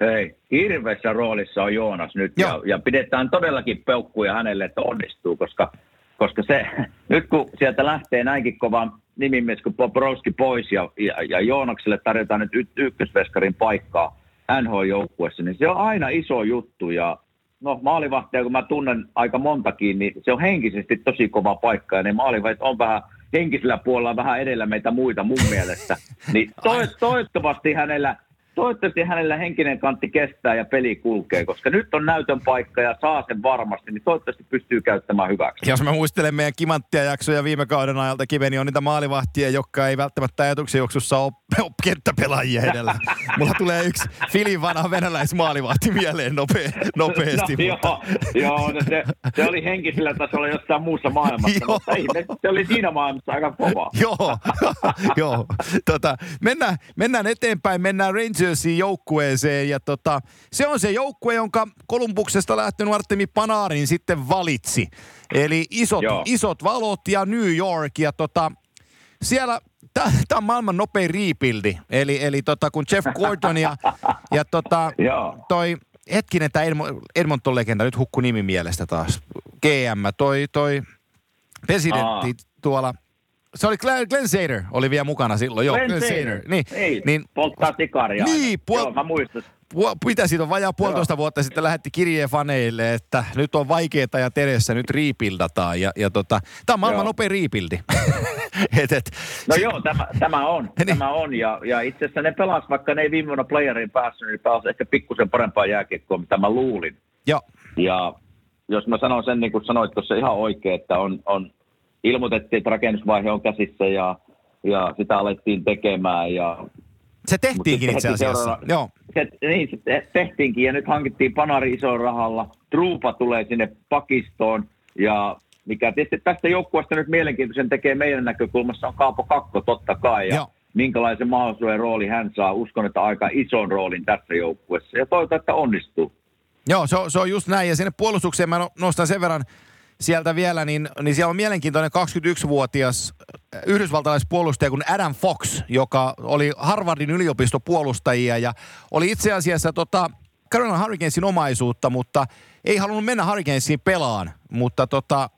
Hei, hirveässä roolissa on Joonas nyt ja, ja pidetään todellakin peukkuja hänelle, että onnistuu, koska, koska se, nyt kun sieltä lähtee näinkin kovan nimimies kuin Bobrovski pois ja, ja, ja Joonakselle tarjotaan nyt y- ykkösveskarin paikkaa N H L-joukkuessa, niin se on aina iso juttu ja no maalivahtia, kun mä tunnen aika montakin, niin se on henkisesti tosi kova paikka ja ne maalivahdit on vähän henkisellä puolella vähän edellä meitä muita mun mielestä. Niin to- toivottavasti, hänellä, toivottavasti hänellä henkinen kantti kestää ja peli kulkee, koska nyt on näytön paikka ja saa sen varmasti, niin toivottavasti pystyy käyttämään hyväksi. Jos mä muistelen meidän kimanttia jaksoja viime kauden ajalta, Kiveni on niitä maalivahtia, jotka ei välttämättä ajatuksen juoksussa ole kenttäpelaajia edellä. Mulla tulee yksi Filin vanha venäläismaalivahti mieleen nope, nopeasti. No, joo, joo se, se oli henkisellä tasolla jossain muussa maailmassa, joo. Mutta ei, se oli siinä maailmassa aika kovaa. Joo, joo. Tota, mennään, mennään eteenpäin, mennään Rangersin joukkueeseen. Ja tota, se on se joukkue, jonka Kolumbuksesta lähtenyt Artemi Panarin sitten valitsi. Eli isot, isot valot ja New York ja tota, siellä... Tämä on maailman nopein rebuildi, eli, eli tota, kun Jeff Gordon ja, ja tota, toi, hetkinen, tämä Edmonton-legenda, nyt hukku nimi mielestä taas, G M, toi, toi presidentti Aa. tuolla, se oli Glenn, Glenn Sader, oli vielä mukana silloin, joo, Glenn, Glenn Sader, Sader. Niin, niin, niin, polttaa tikaria, niin, puol- joo, mä muistan. Mitä siitä on vajaa puolitoista Joo. vuotta sitten lähetti kirjeen faneille, että nyt on vaikeeta ja teressä nyt riipildataan. Ja, ja tota, tämä on maailman Joo. nopea riipildi. et, et. No joo, tämä, tämä on. Niin. Tämä on. Ja, ja itse asiassa ne pelasivat, vaikka ne ei viime vuonna playeriin päässyt, niin pelasivat ehkä pikkusen parempaa jääkiekkoa, mitä mä luulin. Joo. Ja jos mä sanon sen, niin kuin sanoit tuossa ihan oikein, että on, on, ilmoitettiin, että rakennusvaihe on käsissä ja, ja sitä alettiin tekemään ja... Se tehtiinkin itse asiassa. Joo. Se, niin, se tehtiinkin ja nyt hankittiin Panari isolla rahalla. Truupa tulee sinne pakistoon ja mikä tietysti tästä joukkueesta nyt mielenkiintoisen tekee meidän näkökulmassa on Kaapo Kakko totta kai. Ja Joo. minkälaisen mahdollisuuden rooli hän saa. Uskon, että aika ison roolin tässä joukkueessa ja toivotaan, että onnistuu. Joo, se on, se on just näin ja sinne puolustukseen mä nostan sen verran. Sieltä vielä, niin, niin siellä on mielenkiintoinen kaksikymmentäyksivuotias yhdysvaltalaispuolustaja kuin Adam Fox, joka oli Harvardin yliopistopuolustajia ja oli itse asiassa tota Carolina Hurricanesin omaisuutta, mutta ei halunnut mennä Hurricanesiin pelaan, mutta tota,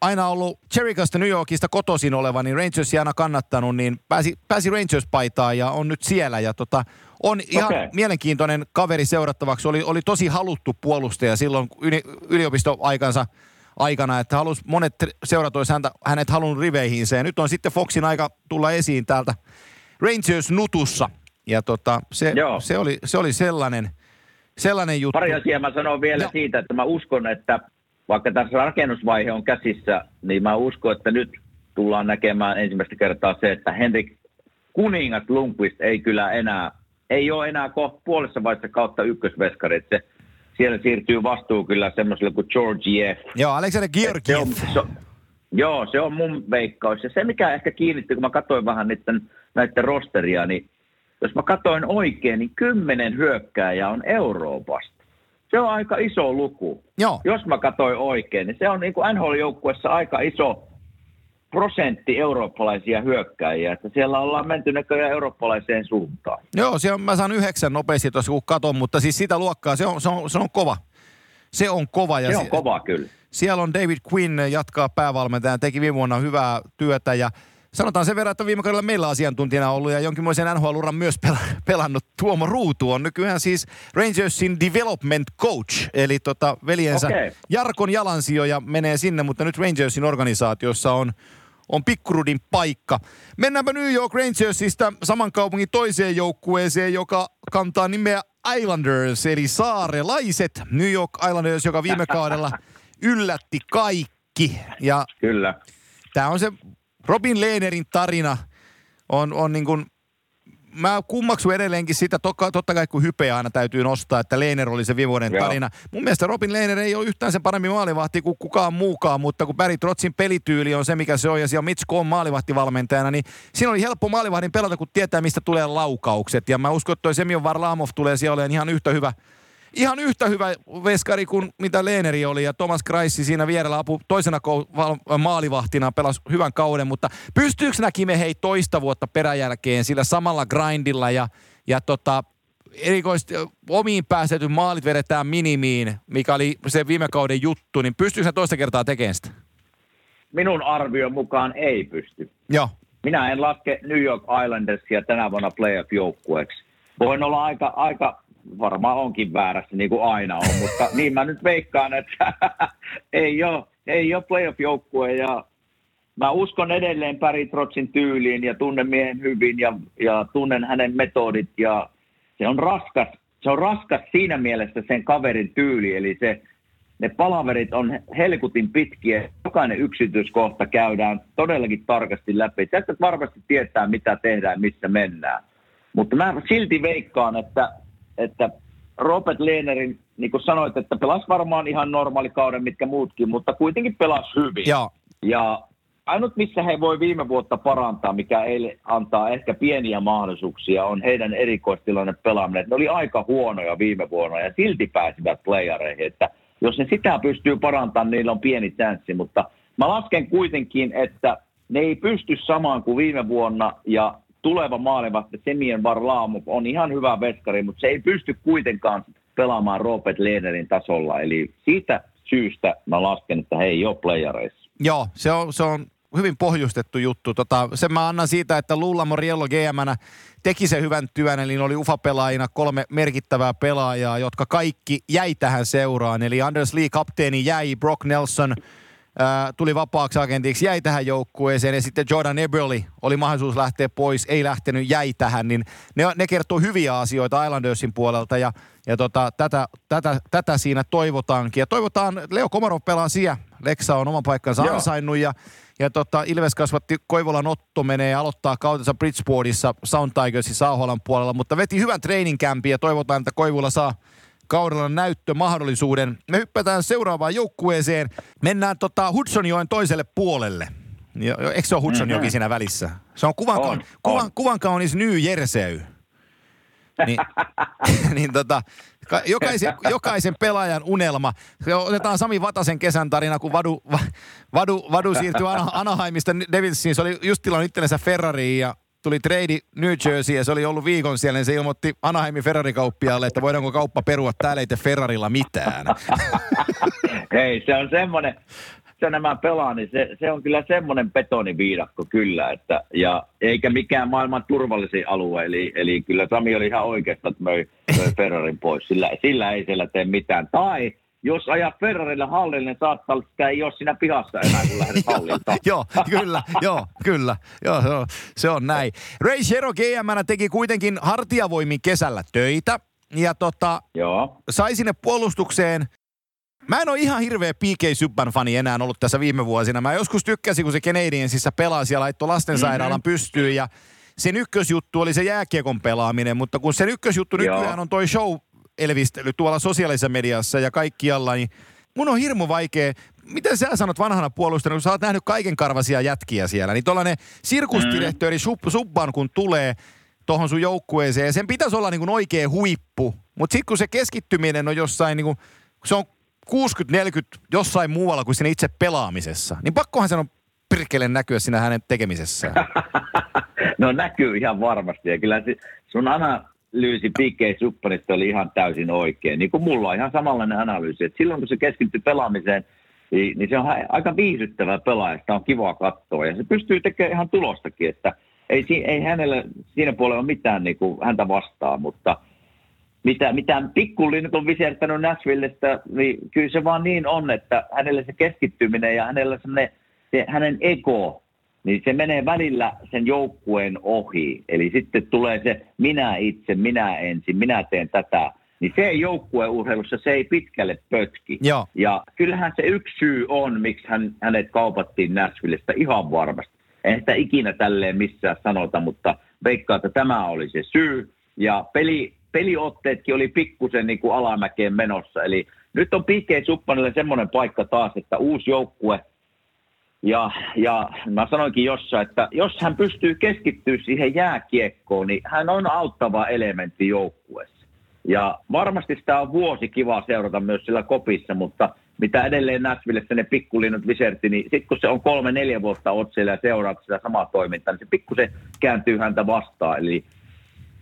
aina ollut Cherikasta New Yorkista kotoisin oleva, niin Rangersia aina kannattanut, niin pääsi, pääsi Rangers-paitaan ja on nyt siellä ja tota, on ihan okay. Mielenkiintoinen kaveri seurattavaksi, oli, oli tosi haluttu puolustaja silloin yliopistoaikansa aikana, että halus, monet seurat olisi häntä, hänet halunnut riveihinsä. Ja nyt on sitten Foxin aika tulla esiin täältä Rangers-nutussa. Ja tota, se, se, oli, se oli sellainen, sellainen juttu. Pari asiaa mä sanon vielä no. siitä, että mä uskon, että vaikka tässä rakennusvaihe on käsissä, niin mä uskon, että nyt tullaan näkemään ensimmäistä kertaa se, että Henrik Kuningas Lundqvist ei kyllä enää, ei ole enää kohta puolessa vaiheessa kautta ykkösveskari. Se siellä siirtyy vastuu kyllä semmoiselle kuin Georgiev. Joo, Alexander Georgiev. Se on, joo, se on mun veikkaus. Ja se, mikä ehkä kiinnitti, kun mä katsoin vähän niiden, näiden rosteria, niin jos mä katsoin oikein, niin kymmenen hyökkääjää on Euroopasta. Se on aika iso luku. Joo. Jos mä katsoin oikein, niin se on niin kuin N H L-joukkuessa aika iso prosentti eurooppalaisia hyökkääjiä, että siellä ollaan menty näköjään eurooppalaiseen suuntaan. Joo, se on, mä saan yhdeksän nopeasti tuossa kun katon, mutta siis sitä luokkaa, se on, se on, se on kova. Se on kova. Ja se on si- kova, kyllä. Siellä on David Quinn jatkaa päävalmentajan, teki viime vuonna hyvää työtä ja sanotaan sen verran, että viime kaudella meillä asiantuntijana ollut ja jonkinmoisen N H L-uran myös pelannut Tuomo Ruutu on nykyään siis Rangersin development coach, eli tota veljensä okay. Jarkon jalansio ja menee sinne, mutta nyt Rangersin organisaatiossa on on Pikkurudin paikka. Mennäänpä New York Rangersista saman kaupungin toiseen joukkueeseen, joka kantaa nimeä Islanders, eli saarelaiset. New York Islanders, joka viime kaudella yllätti kaikki. Ja kyllä. Tämä on se Robin Lehnerin tarina. On, on niin kuin, mä kummaksun edelleenkin sitä, totta kai kun hypeä aina täytyy nostaa, että Lehner oli se vivuinen tarina. Joo. Mun mielestä Robin Lehner ei ole yhtään sen paremmin maalivahti kuin kukaan muukaan, mutta kun Barry Trotzin pelityyli on se, mikä se on, ja siellä on Mitch Koon maalivahtivalmentajana, niin siinä oli helppo maalivahdin pelata, kun tietää, mistä tulee laukaukset. Ja mä uskon, että toi Semyon Varlamov tulee siellä olemaan ihan yhtä hyvä, ihan yhtä hyvä veskari kuin mitä Lehneri oli, ja Thomas Kreissi siinä vierellä apu toisena maalivahtina pelasi hyvän kauden, mutta pystyykö näkime hei toista vuotta peräjälkeen sillä samalla grindilla ja, ja tota, erikoisesti omiin päästetyt maalit vedetään minimiin, mikä oli se viime kauden juttu, niin pystyykö toista kertaa tekemään sitä? Minun arvion mukaan ei pysty. Joo. Minä en laske New York Islandersia tänä vuonna playoff-joukkueeksi. Voin olla aika... aika varmaan onkin väärässä, niin kuin aina on, mutta niin mä nyt veikkaan, että ei ole, ei ole playoff-joukkue. Ja mä uskon edelleen Barry Trotzin tyyliin ja tunnen miehen hyvin ja, ja tunnen hänen metodit. Ja se on raskas, se on raskas siinä mielessä sen kaverin tyyli, eli se, ne palaverit on helkutin pitkiä. Jokainen yksityiskohta käydään todellakin tarkasti läpi. Tästä varmasti tietää, mitä tehdään, missä mennään. Mutta mä silti veikkaan, että että Robert Lehnerin, niin kuin sanoit, että pelasi varmaan ihan normaali kauden, mitkä muutkin, mutta kuitenkin pelasi hyvin. Joo. Ja ainut, missä he voi viime vuotta parantaa, mikä heille antaa ehkä pieniä mahdollisuuksia, on heidän erikoistilanne pelaaminen. Ne oli aika huonoja viime vuonna ja silti pääsivät playareihin. Että jos ne sitä pystyy parantamaan, niillä on pieni chanssi, mutta mä lasken kuitenkin, että ne ei pysty samaan kuin viime vuonna ja tuleva maalivahti Semyon Varlamov on ihan hyvä veskari, mutta se ei pysty kuitenkaan pelaamaan Robert Lehnerin tasolla. Eli siitä syystä mä lasken, että he ei ole playareissa. Joo, se on, se on hyvin pohjustettu juttu. Tota, sen mä annan siitä, että Lulla Moriello G M:nä teki se hyvän työn, eli oli U F A-pelaajina kolme merkittävää pelaajaa, jotka kaikki jäi tähän seuraan. Eli Anders Lee kapteeni jäi, Brock Nelson tuli vapaaksi agentiksi, jäi tähän joukkueeseen ja sitten Jordan Eberle oli mahdollisuus lähteä pois, ei lähtenyt, jäi tähän, niin ne, ne kertoo hyviä asioita Islandersin puolelta ja, ja tota, tätä, tätä, tätä siinä toivotaankin. Ja toivotaan, Leo Komarov pelaa siellä, Leksa on oman paikkansa Joo. ansainnut ja, ja tota, Ilves kasvatti, Koivolan Otto menee ja aloittaa kautensa Bridgeportissa, Sound Tigersissa Aholan puolella, mutta veti hyvän training campin ja toivotaan, että Koivulla saa kaudella näyttömahdollisuuden. Me hyppätään seuraavaan joukkueeseen. Mennään tota Hudsonjoen toiselle puolelle. Jo, jo, eikö se ole Hudsonjoki mm-hmm. siinä välissä? Se on kuvan, on, kuvan, on. kuvan kaunis New Jersey. Niin, niin tota, jokaisen, jokaisen pelaajan unelma. Otetaan Sami Vatasen kesän tarina, kun Vadu, va, vadu, vadu siirtyi Anaheimista Devilsiin. Se oli just tilannut itsellensä Ferrariin ja tuli trade New Jersey ja se oli ollut viikon siellä, niin se ilmoitti Anaheimin Ferrari-kauppiaalle, että voidaanko kauppa perua, täällä ei te Ferrarilla mitään. Hei, se on semmoinen, se nämä pelaa, niin se, se on kyllä semmoinen betoniviidakko kyllä, että, ja eikä mikään maailman turvallisin alue, eli, eli kyllä Sami oli ihan oikeastaan, että möi, möi Ferrarin pois, sillä, sillä ei siellä tee mitään, tai jos ajat Ferrarilla hallille, niin saattaa olla, että ei ole siinä pihassa enää, kun lähdet hallilta. Joo, kyllä, joo, kyllä, joo, joo, se on näin. Ray Shero G M:nä teki kuitenkin hartiavoimin kesällä töitä, ja tota, joo. sai sinne puolustukseen. Mä en ole ihan hirveä P K Subban fani enää ollut tässä viime vuosina. Mä joskus tykkäsin, kun se Canadiensissä pelasi ja laittoi lastensairaalan mm-hmm. pystyyn, ja sen ykkösjuttu oli se jääkiekon pelaaminen, mutta kun sen ykkösjuttu joo. nykyään on toi show, elvistely tuolla sosiaalisessa mediassa ja kaikkialla, niin mun on hirmu vaikea. Miten sä sanot vanhana puolustajana, kun sä oot nähnyt kaikenkarvaisia jätkiä siellä, niin tollainen sirkusdirektööri mm. Subban kun tulee tohon sun joukkueeseen, ja sen pitäisi olla niin kuin oikea huippu, mutta sit kun se keskittyminen on jossain, niin kuin, se on kuusikymmentä neljäkymmentä jossain muualla kuin siinä itse pelaamisessa, niin pakkohan sen on pirkelen näkyä siinä hänen tekemisessään. No näkyy ihan varmasti, ja kyllä sun ana... lyysi P K Subbanista oli ihan täysin oikein. Niin kuin mulla on ihan samanlainen analyysi. Et silloin kun se keskittyi pelaamiseen, niin, niin se on aika viihdyttävä pelaaja. Sitä on kivaa katsoa ja se pystyy tekemään ihan tulostakin. Että ei, ei hänellä siinä puolella ole mitään niin kuin häntä vastaan, mutta mitä, mitä pikkulinnut on visertänyt Nashvillestä, niin kyllä se vaan niin on, että hänellä se keskittyminen ja hänellä se, hänen ego, niin se menee välillä sen joukkueen ohi. Eli sitten tulee se minä itse, minä ensin, minä teen tätä. Niin se joukkueurheilussa se ei pitkälle pötki. Joo. Ja kyllähän se yksi syy on, miksi hän, hänet kaupattiin Nashvillestä ihan varmasti. En sitä ikinä tälleen missään sanota, mutta veikkaa, että tämä oli se syy. Ja peli, peliotteetkin oli pikkusen niin kuin alamäkeen menossa. Eli nyt on P K Subbanille semmoinen paikka taas, että uusi joukkue. Ja, ja mä sanoinkin jossain, että jos hän pystyy keskittyä siihen jääkiekkoon, niin hän on auttava elementti joukkueessa. Ja varmasti sitä on vuosi kivaa seurata myös sillä kopissa, mutta mitä edelleen Nashvillessä ne pikkulinnut viserti, niin sitten kun se on kolme, neljä vuotta otseilla ja seuraat sitä samaa toimintaa, niin se pikkusen kääntyy häntä vastaan. Eli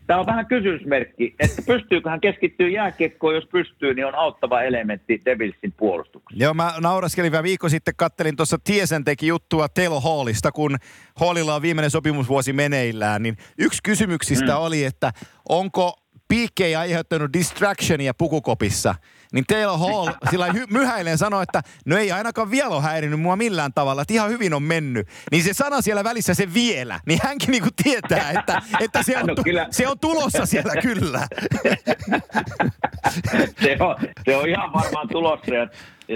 tämä on vähän kysymysmerkki, että pystyykö hän keskittyä jääkiekkoon, jos pystyy, niin on auttava elementti Devilsin puolustuksessa. Joo, mä nauraskelin vielä viikko sitten, kattelin tuossa Tiesen teki juttua Telo Hallista, kun Hallilla on viimeinen sopimusvuosi meneillään, niin yksi kysymyksistä mm. oli, että onko P K aiheuttanut distractionia pukukopissa, niin Taylor Hall sillä hy- myhäillen sanoi, että no ei ainakaan vielä ole häirinyt mua millään tavalla, että ihan hyvin on mennyt. Niin se sana siellä välissä, se vielä, niin hänkin niinku tietää, että, että se, on tu- no se on tulossa siellä kyllä. se, on, se on ihan varmaan tulossa. Ja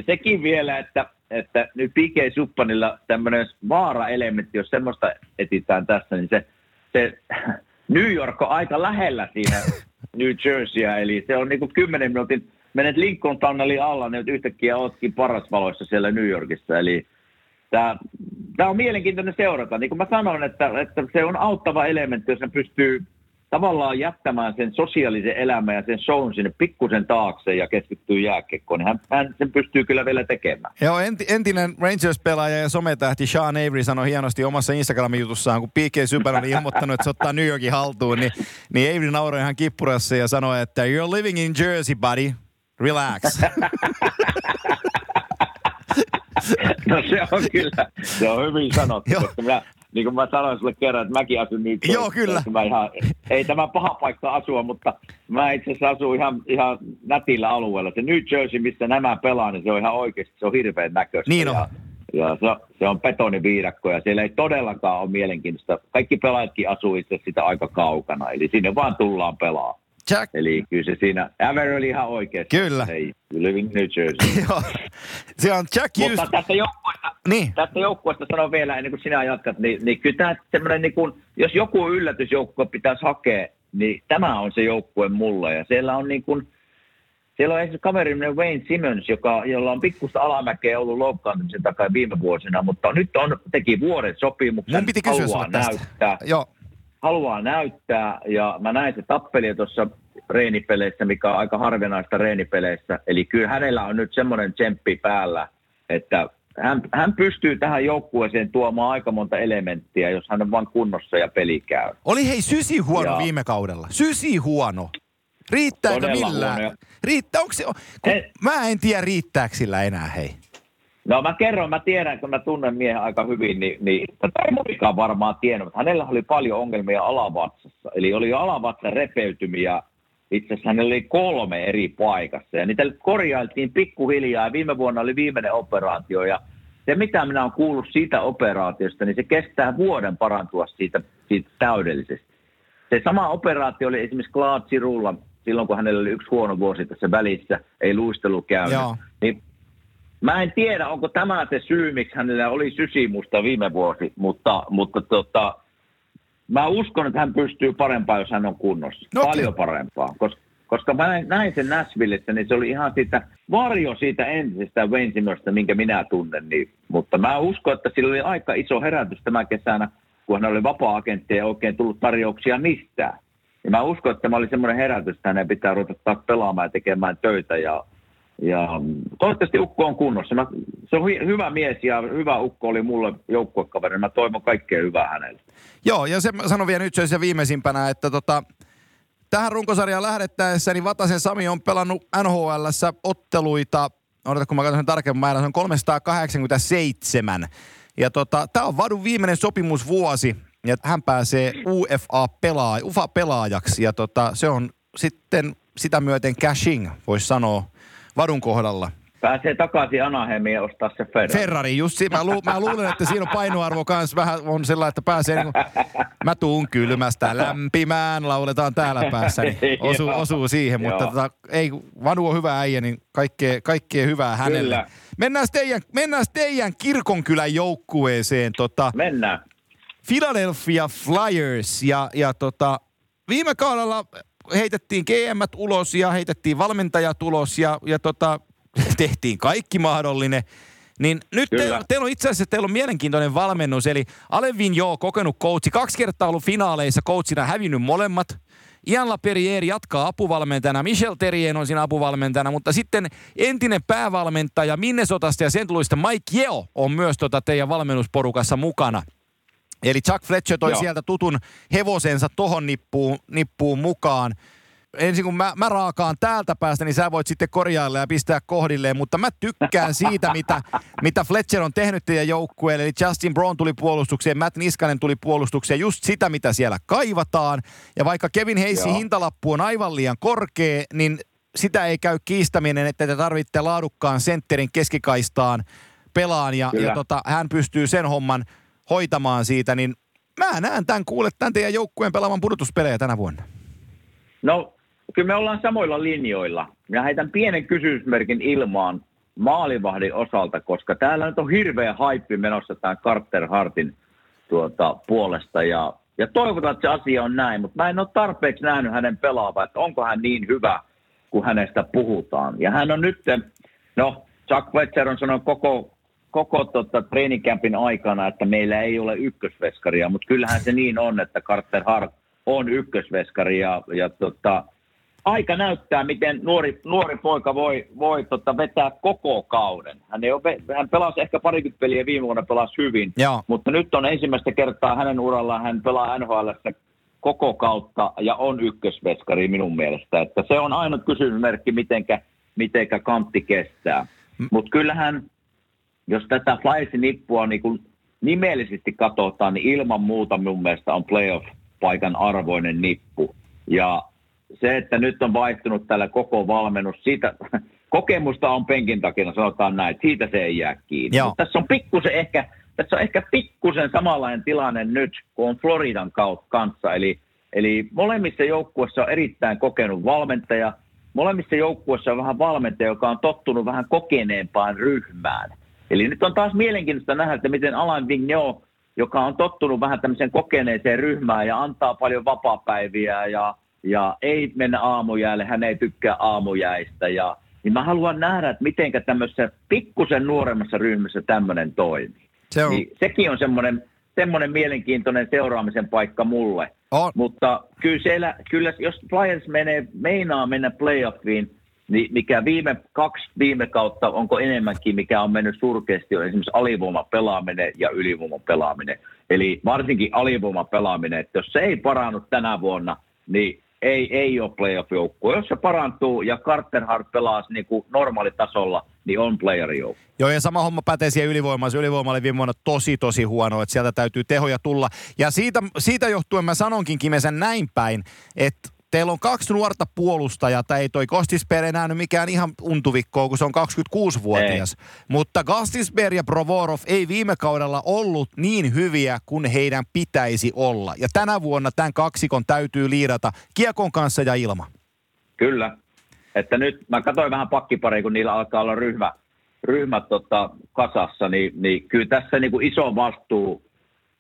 sekin vielä, että, että nyt P K Subbanilla tämmöinen vaara-elementti, jos semmoista etsitään tässä, niin se, se New York on aika lähellä siinä New Jerseyä, eli se on niinku kymmenen minuutin, menet Lincoln Tunnelin alla, niin yhtäkkiä ootkin paras valoissa siellä New Yorkissa, eli tämä on mielenkiintoinen seurata. Niin kuin mä sanoin, että, että se on auttava elementti, jos ne pystyy tavallaan jättämään sen sosiaalisen elämän ja sen shown sinne pikkusen taakse ja keskittyy jääkiekkoon, niin hän, hän sen pystyy kyllä vielä tekemään. Joo, entinen Rangers-pelaaja ja sometähti Sean Avery sanoi hienosti omassa Instagramin jutussaan, kun P K Subban oli ilmoittanut, että se ottaa New Yorkin haltuun, niin, niin Avery nauroi ihan kippurassa ja sanoi, että you're living in Jersey, buddy. Relax. No se on kyllä, se on hyvin sanottu, koska minä... Niin kuin mä sanoin sulle kerran, että mäkin asun nyt. Joo, kyllä. Mä ihan, ei tämä paha paikka asua, mutta mä itse asiassa asun ihan, ihan nätillä alueella. Se New Jersey, missä nämä pelaa, niin se on ihan oikeasti, se on hirveän näköistä. Niin on. Ja, ja se on, se on betoniviidakko ja siellä ei todellakaan ole mielenkiintoista. Kaikki pelaajatkin asuu itse sitä aika kaukana, eli sinne vaan tullaan pelaa. Jack. Eli kyllä se siinä, Avery oli ihan oikeasti. Kyllä. Hei, living New Jersey. Joo, se on Jack Hughes. Mutta tästä joukkueesta, niin. tästä joukkueesta sanon vielä, ennen kuin sinä jatkat, niin, niin kyllä tämä semmoinen, niin kuin, jos joku yllätysjoukkue pitäisi hakea, niin tämä on se joukkue mulla. Ja siellä on niin kuin, siellä on esimerkiksi kaveriminen Wayne Simmons, joka, jolla on pikkusta alamäkeä ollut loukkaantumisen takia viime vuosina, mutta nyt on, teki vuoden sopimuksen. Mun piti kysyä sinulle tästä. Joo. Haluaa näyttää, ja mä näin se tappelia tuossa reenipeleissä, mikä on aika harvinaista reenipeleissä. Eli kyllä hänellä on nyt semmoinen tsemppi päällä, että hän, hän pystyy tähän joukkueeseen tuomaan aika monta elementtiä, jos hän on vaan kunnossa ja peli käy. Oli hei sysi huono ja... viime kaudella. Sysi huono. Riittääkö todella millään? Huono. Riittää, onko se, en... Mä en tiedä riittääkö sillä enää hei. No mä kerron, mä tiedän, kun mä tunnen miehen aika hyvin, niin, niin tätä ei monikaan varmaan tiennyt, mutta hänellä oli paljon ongelmia alavatsassa. Eli oli alavatsan repeytymiä, itse asiassa hänellä oli kolme eri paikassa ja niitä korjailtiin pikkuhiljaa ja viime vuonna oli viimeinen operaatio ja se mitä minä olen kuullut siitä operaatiosta, niin se kestää vuoden parantua siitä, siitä täydellisesti. Se sama operaatio oli esimerkiksi Claude Giroux'lla silloin, kun hänellä oli yksi huono vuosi tässä välissä, ei luistelu käynyt. Niin mä en tiedä, onko tämä se syy, miksi hänellä oli sysimusta viime vuosi, mutta, mutta tota, mä uskon, että hän pystyy parempaan, jos hän on kunnossa. No, paljon parempaa, koska, koska mä näin sen Nashvillessä, niin se oli ihan sitä varjo siitä entisestä Wayne-Simmerstä, minkä minä tunnen. Niin, mutta mä uskon, että sillä oli aika iso herätys tämän kesänä, kun hän oli vapaa-agentti ja oikein tullut tarjouksia mistään. Ja mä uskon, että tämä oli semmoinen herätys, että hänen pitää ruveta pelaamaan ja tekemään töitä ja... Ja toivottavasti ukko on kunnossa. Mä, se on hi- hyvä mies ja hyvä ukko oli mulle joukkuekaveri. Mä toivon kaikkea hyvää hänelle. Joo, ja se sanon vielä nyt se viimeisimpänä, että tota, tähän runkosarjaan lähdettäessä, niin Vatasen Sami on pelannut N H L:ssä otteluita. Odotan, kun mä katson sen tarkemmin määrän, se on kolmesataakahdeksankymmentäseitsemän. Ja tota, tää on Vadun viimeinen sopimusvuosi, ja hän pääsee U F A-pelaajaksi. U F A-pelaajaksi, ja tota, se on sitten sitä myöten cashing, voisi sanoa. Vadun kohdalla. Pääsee takaisin Anaheimiin ja ostaa se Ferrari. Ferrari, just si- mä, lu- mä luulen, että siinä on painoarvo kanssa vähän on sellainen, että pääsee niin kuin, mä tuun kylmästä lämpimään, lauletaan täällä päässä, niin osuu, osuu siihen, mutta tota, ei, Vanu on hyvä äijä, niin kaikkea, kaikkea hyvää hänelle. Kyllä. Mennään teidän, mennään teidän kirkonkylän joukkueeseen. Tota, mennään. Philadelphia Flyers ja, ja tota, viime kaudella heitettiin G M:t ulos ja heitettiin valmentajat ulos ja, ja tota, tehtiin kaikki mahdollinen. Niin nyt teillä teil on itse asiassa teillä on mielenkiintoinen valmennus. Eli Alain Vigneault, kokenut coachi, kaksi kertaa ollut finaaleissa coachina, hävinnyt molemmat. Ian Laperrière jatkaa apuvalmentajana. Michel Therrien on siinä apuvalmentajana, mutta sitten entinen päävalmentaja Minnesotasta ja Saint Louisista Mike Yeo on myös tota teidän valmennusporukassa mukana. Eli Chuck Fletcher toi Joo. sieltä tutun hevosensa tohon nippuun, nippuun mukaan. Ensin kun mä, mä raakaan täältä päästä, niin sä voit sitten korjailla ja pistää kohdilleen, mutta mä tykkään siitä, mitä, mitä Fletcher on tehnyt teidän joukkueelle. Eli Justin Brown tuli puolustukseen, Matt Niskanen tuli puolustukseen, just sitä, mitä siellä kaivataan. Ja vaikka Kevin Hayesin hintalappu on aivan liian korkea, niin sitä ei käy kiistäminen, että te tarvitte laadukkaan sentterin keskikaistaan pelaan, ja, ja tota, hän pystyy sen homman hoitamaan siitä, niin mä näen tämän, kuule, tämän teidän joukkueen pelaavan pudotuspelejä tänä vuonna. No, kyllä me ollaan samoilla linjoilla. Minä heitän pienen kysymysmerkin ilmaan maalivahdin osalta, koska täällä nyt on hirveä haippi menossa tämän Carter Hartin tuota, puolesta. Ja, ja toivotaan, että se asia on näin, mutta mä en ole tarpeeksi nähnyt hänen pelaavan, että onko hän niin hyvä, kun hänestä puhutaan. Ja hän on nyt, no, Chuck Fletcher on sanonut koko... koko tota, treenikämpin aikana, että meillä ei ole ykkösveskaria, mutta kyllähän se niin on, että Carter Hart on ykkösveskari ja, ja tota, aika näyttää, miten nuori, nuori poika voi, voi tota, vetää koko kauden. Hän, ei ole, hän pelasi ehkä parikymmentä peliä viime vuonna pelasi hyvin, Joo. mutta nyt on ensimmäistä kertaa hänen urallaan, hän pelaa N H L:ssä koko kautta ja on ykkösveskari minun mielestä. Että se on ainut kysymysmerkki, mitenkä, mitenkä kantti kestää. Mm. Mutta kyllähän jos tätä Flyersin nippua niin kun nimellisesti katsotaan, niin ilman muuta mun mielestä on playoff-paikan arvoinen nippu. Ja se, että nyt on vaihtunut tällä koko valmennus, siitä kokemusta on penkin takana, sanotaan näin, että siitä se ei jää kiinni. Tässä on pikkusen ehkä, tässä on ehkä pikkusen samanlainen tilanne nyt, kun on Floridan kanssa. Eli, eli molemmissa joukkueissa on erittäin kokenut valmentaja, molemmissa joukkueissa on vähän valmentaja, joka on tottunut vähän kokeneempaan ryhmään. Eli nyt on taas mielenkiintoista nähdä, että miten Alain Vigneault, joka on tottunut vähän tämmöiseen kokeneeseen ryhmään ja antaa paljon vapaapäiviä ja, ja ei mennä aamujäälle, hän ei tykkää aamujäistä. Ja, niin mä haluan nähdä, että mitenkä tämmöisessä pikkusen nuoremmassa ryhmässä tämmöinen toimii. Se on. Niin sekin on semmoinen, semmoinen mielenkiintoinen seuraamisen paikka mulle. On. Mutta kyllä, siellä, kyllä jos Flyers menee, meinaa mennä playoffiin, niin mikä viime, kaksi viime kautta, onko enemmänkin, mikä on mennyt surkeasti, on esimerkiksi alivoima pelaaminen ja ylivoima pelaaminen. Eli varsinkin alivoima pelaaminen, että jos se ei parannu tänä vuonna, niin ei, ei ole playoff-joukkue. Jos se parantuu ja Carter Hart pelaa niin kuin normaalitasolla, niin on playerijoukko. Joo, ja sama homma pätee siihen ylivoimaan. Se ylivoima oli viime vuonna tosi, tosi huono, että sieltä täytyy tehoja tulla. Ja siitä, siitä johtuen mä sanonkin Kimesen näin päin, että teillä on kaksi nuorta puolustajaa, tai ei toi Gostisberg enää nyt mikään ihan untuvikkoa, kun se on kaksikymmentäkuusivuotias. Ei. Mutta Gostisberg ja Provorov ei viime kaudella ollut niin hyviä kuin heidän pitäisi olla. Ja tänä vuonna tämän kaksikon täytyy liidata kiekon kanssa ja ilma. Kyllä. Että nyt mä katsoin vähän pakkiparia, kun niillä alkaa olla ryhmä, ryhmä tota, kasassa, niin, niin kyllä tässä niinku iso vastuu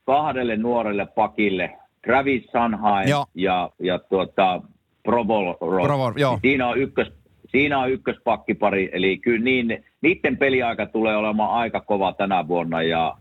kahdelle nuorelle pakille. Travis Sanheim joo. ja, ja tuota, Provorov. Provorov siinä, on ykkös, siinä on ykköspakkipari, eli kyllä niin, niiden peliaika tulee olemaan aika kova tänä vuonna. Ja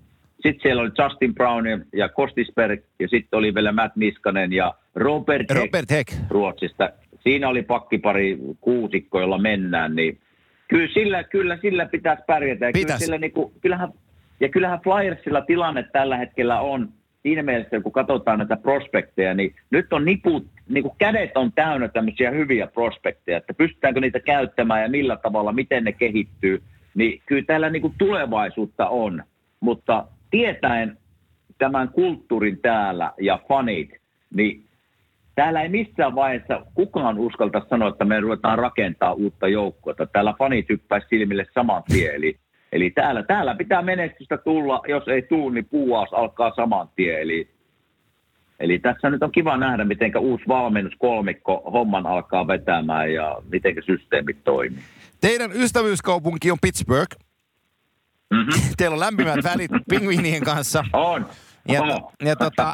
sitten siellä oli Justin Brown ja Kostisberg, ja sitten oli vielä Matt Niskanen ja Robert, Robert Hägg Ruotsista. Siinä oli pakkipari kuusikko, jolla mennään. Niin kyllä sillä, kyllä sillä pitäisi pärjätä. Ja, pitäis. Kyllä sillä niinku, kyllähän, ja kyllähän Flyersilla tilanne tällä hetkellä on. Siinä mielessä, kun katsotaan näitä prospekteja, niin nyt on niput, niin kuin kädet on täynnä tämmöisiä hyviä prospekteja, että pystytäänkö niitä käyttämään ja millä tavalla, miten ne kehittyy, niin kyllä täällä niin kuin tulevaisuutta on, mutta tietäen tämän kulttuurin täällä ja fanit, niin täällä ei missään vaiheessa kukaan uskalta sanoa, että me ruvetaan rakentaa uutta joukkuetta. Täällä fanit hyppäisi silmille saman tien. Eli, eli täällä, täällä pitää menestystä tulla, jos ei tule, niin puuaus alkaa saman tien. Eli, eli tässä nyt on kiva nähdä, miten uusi valmennuskolmikko homman alkaa vetämään ja miten systeemit toimii. Teidän ystävyyskaupunki on Pittsburgh. Mm-hmm. Teillä on lämpimät välit pingviinien kanssa. On. Ja, oh. ja tota,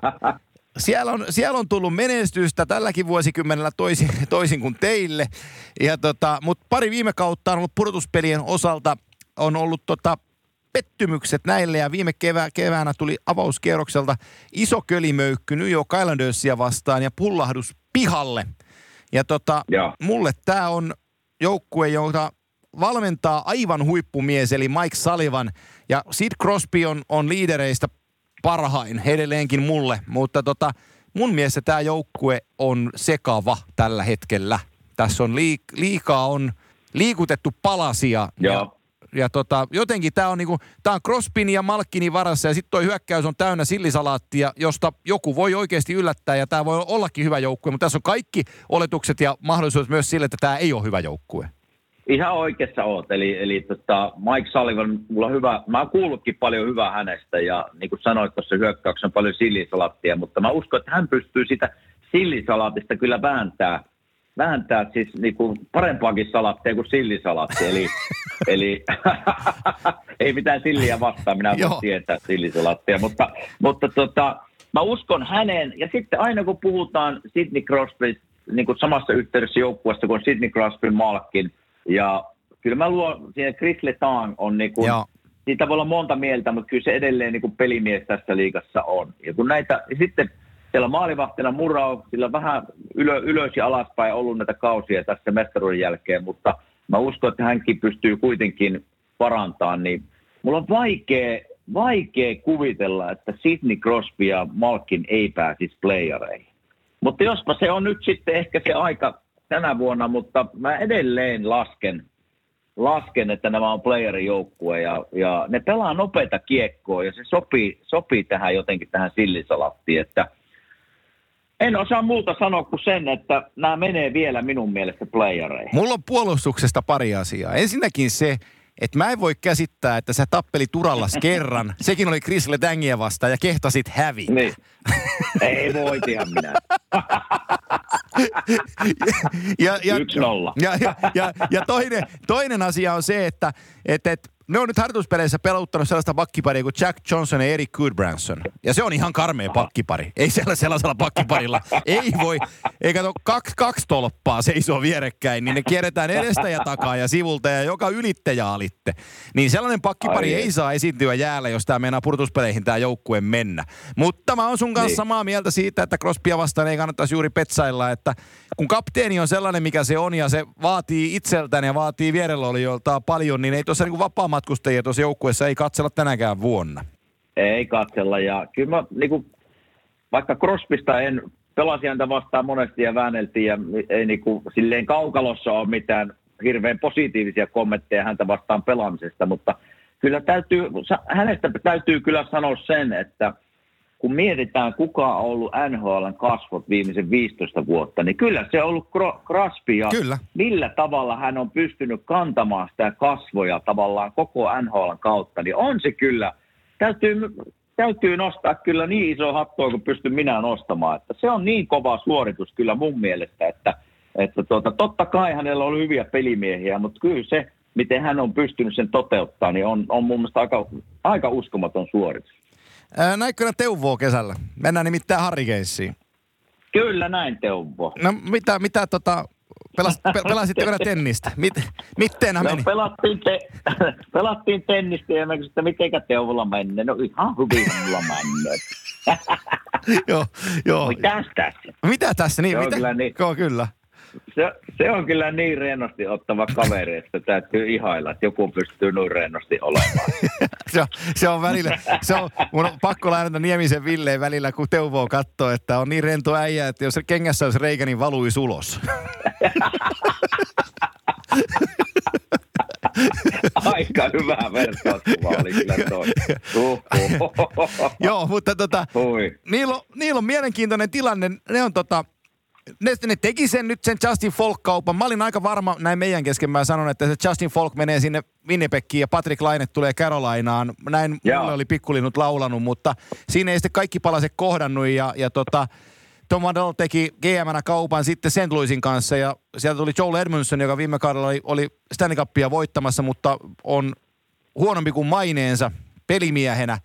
siellä, on, siellä on tullut menestystä tälläkin vuosikymmenellä toisin, toisin kuin teille. Ja tota, mutta pari viime kautta on ollut pudotuspelien osalta on ollut tota, pettymykset näille. Ja viime kevä, keväänä tuli avauskierrokselta iso kölimöykky New York Islandersia vastaan ja pullahdus pihalle. Ja tota, yeah. mulle tämä on joukkue, jota valmentaa aivan huippumies, eli Mike Sullivan. Ja Sid Crosby on, on liidereistä parhain edelleenkin mulle. Mutta tota, mun mielestä tämä joukkue on sekava tällä hetkellä. Tässä on liik- liikaa on liikutettu palasia. Ja, ja, ja tota, jotenkin tämä on, niinku, on Crosbyn ja Malkinin varassa. Ja sitten toi hyökkäys on täynnä sillisalaattia, josta joku voi oikeasti yllättää. Ja tämä voi ollakin hyvä joukkue. Mutta tässä on kaikki oletukset ja mahdollisuudet myös sille, että tämä ei ole hyvä joukkue. Ihan oikeassa oot, eli, eli tota Mike Sullivan, mulla on hyvä, mä oon kuullutkin paljon hyvää hänestä, ja niin kuin sanoit tuossa hyökkäyksessä on paljon sillisalattia, mutta mä uskon, että hän pystyy sitä sillisalaatista kyllä vääntää, vääntää siis niin kuin parempaakin salattia kuin sillisalaatti, eli, eli ei mitään silliä vastaan, minä voin tietää sillisalattia, mutta, mutta tota, mä uskon häneen, ja sitten aina kun puhutaan Sidney Crosby, niin kuin samassa yhteydessä joukkueesta kuin Sidney Crosby Malkin, ja kyllä mä luon, siinä Chris Letang on niin kuin, siitä voi olla monta mieltä, mutta kyllä se edelleen niin kuin pelimies tässä liigassa on. Ja kun näitä, ja sitten siellä maalivahtina Murau, sillä on vähän ylö, ylös ja alaspäin ollut näitä kausia tässä mestaruuden jälkeen, mutta mä uskon, että hänkin pystyy kuitenkin parantamaan, niin mulla on vaikea, vaikea kuvitella, että Sidney Crosby ja Malkin ei pääsisi playereihin. Mutta jospa se on nyt sitten ehkä se aika tänä vuonna, mutta mä edelleen lasken, lasken että nämä on playerijoukkue ja, ja ne pelaa nopeita kiekkoa ja se sopii, sopii tähän jotenkin tähän sillisalattiin, että en osaa muuta sanoa kuin sen, että nämä menee vielä minun mielestä playereihin. Mulla on puolustuksesta pari asiaa. Ensinnäkin se, että mä en voi käsittää, että sä tappelit Urallas kerran. Sekin oli Chris Letangea vastaan ja kehtasit hävitä. Niin. Ei voi tiedä minä. ja, ja, Yksi nolla. Ja, ja, ja, ja toinen, toinen asia on se, että et, et, ne on nyt harjoituspeleissä pelouttanut sellaista pakkiparia kuin Jack Johnson ja Erik Gudbranson. Ja se on ihan karmea pakkipari. Ei siellä sellaisella pakkiparilla. Ei voi. Eikä tuo kaksi, kaksi tolppaa seisoo vierekkäin, niin ne kierretään edestä ja takaa ja sivulta ja joka ylittäjä alitte. Niin sellainen pakkipari Ai ei saa esiintyä jäällä, jos tämä meinaa pudotuspeleihin tämä joukkue mennä. Mutta mä oon sun kanssa niin. samaa mieltä siitä, että Crosbya vastaan ei kannattaisi juuri petsailla, että kun kapteeni on sellainen, mikä se on ja se vaatii itseltään ja vaatii vierellä olijoiltaan paljon, niin ei tuossa niinku vapaa matkustajia tuossa joukkueessa ei katsella tänäkään vuonna. Ei katsella ja kyllä mä niinku, vaikka Crosbysta en pelasi häntä vastaan monesti ja väänneltiin ja ei niinku silleen kaukalossa ole mitään hirveän positiivisia kommentteja häntä vastaan pelaamisesta, mutta kyllä täytyy, hänestä täytyy kyllä sanoa sen, että kun mietitään kuka on ollut N H L:n kasvot viimeisen viisitoista vuotta, niin kyllä se on ollut Crosby ja kyllä. millä tavalla hän on pystynyt kantamaan sitä kasvoja tavallaan koko N H L:n kautta, niin on se kyllä, täytyy, täytyy nostaa kyllä niin iso hattua kuin pystyn minä nostamaan, että se on niin kova suoritus kyllä mun mielestä, että, että tuota, totta kai hänellä on ollut hyviä pelimiehiä, mutta kyllä se, miten hän on pystynyt sen toteuttamaan, niin on, on mun mielestä aika, aika uskomaton suoritus. Näitkö nää teuvoo kesällä? Mennään nimittäin Harri-keissiin. Kyllä näin teuvoo. No mitä, mitä tota, pelas, pe, pelasitteko nää tennistä? Mit, miten nää meni? No pelattiin, te, pelattiin tennistä ja mä kysyin, että mitenkä teuvolla menne. No ihan hyvin mulla menne. Joo, joo. Mitäs tässä? Mitä tässä? Niin, se, mitä? On kyllä niin, Ko, kyllä. Se, se on kyllä niin rennosti ottava kaveri, että täytyy ihailla, että joku pystyy noin rennosti olemaan. Se on, se on välillä, se on, mun on pakko lainata Niemisen Villeen välillä, kun Teuvo katsoo, että on niin rento äijä, että jos kengässä olisi reikä, niin valuisi ulos. Aika hyvä vertauskuva oli kyllä toi. Joo, mutta tota, niillä on, niillä on mielenkiintoinen tilanne. Ne on tota, Ne, ne teki sen nyt sen Justin Falk-kaupan. Mä olin aika varma, näin meidän kesken mä sanon, että se Justin Falk menee sinne Winnipegiin ja Patrick Laine tulee Carolinaan. Näin yeah. mulle oli pikkulinnut laulanut, mutta siinä ei sitten kaikki palaset kohdannut ja, ja tota, Tom Waddell teki G M:nä kaupan sitten Saint Louisin kanssa ja sieltä tuli Joel Edmundson, joka viime kaudella oli, oli Stanley Cupia voittamassa, mutta on huonompi kuin maineensa pelimiehenä.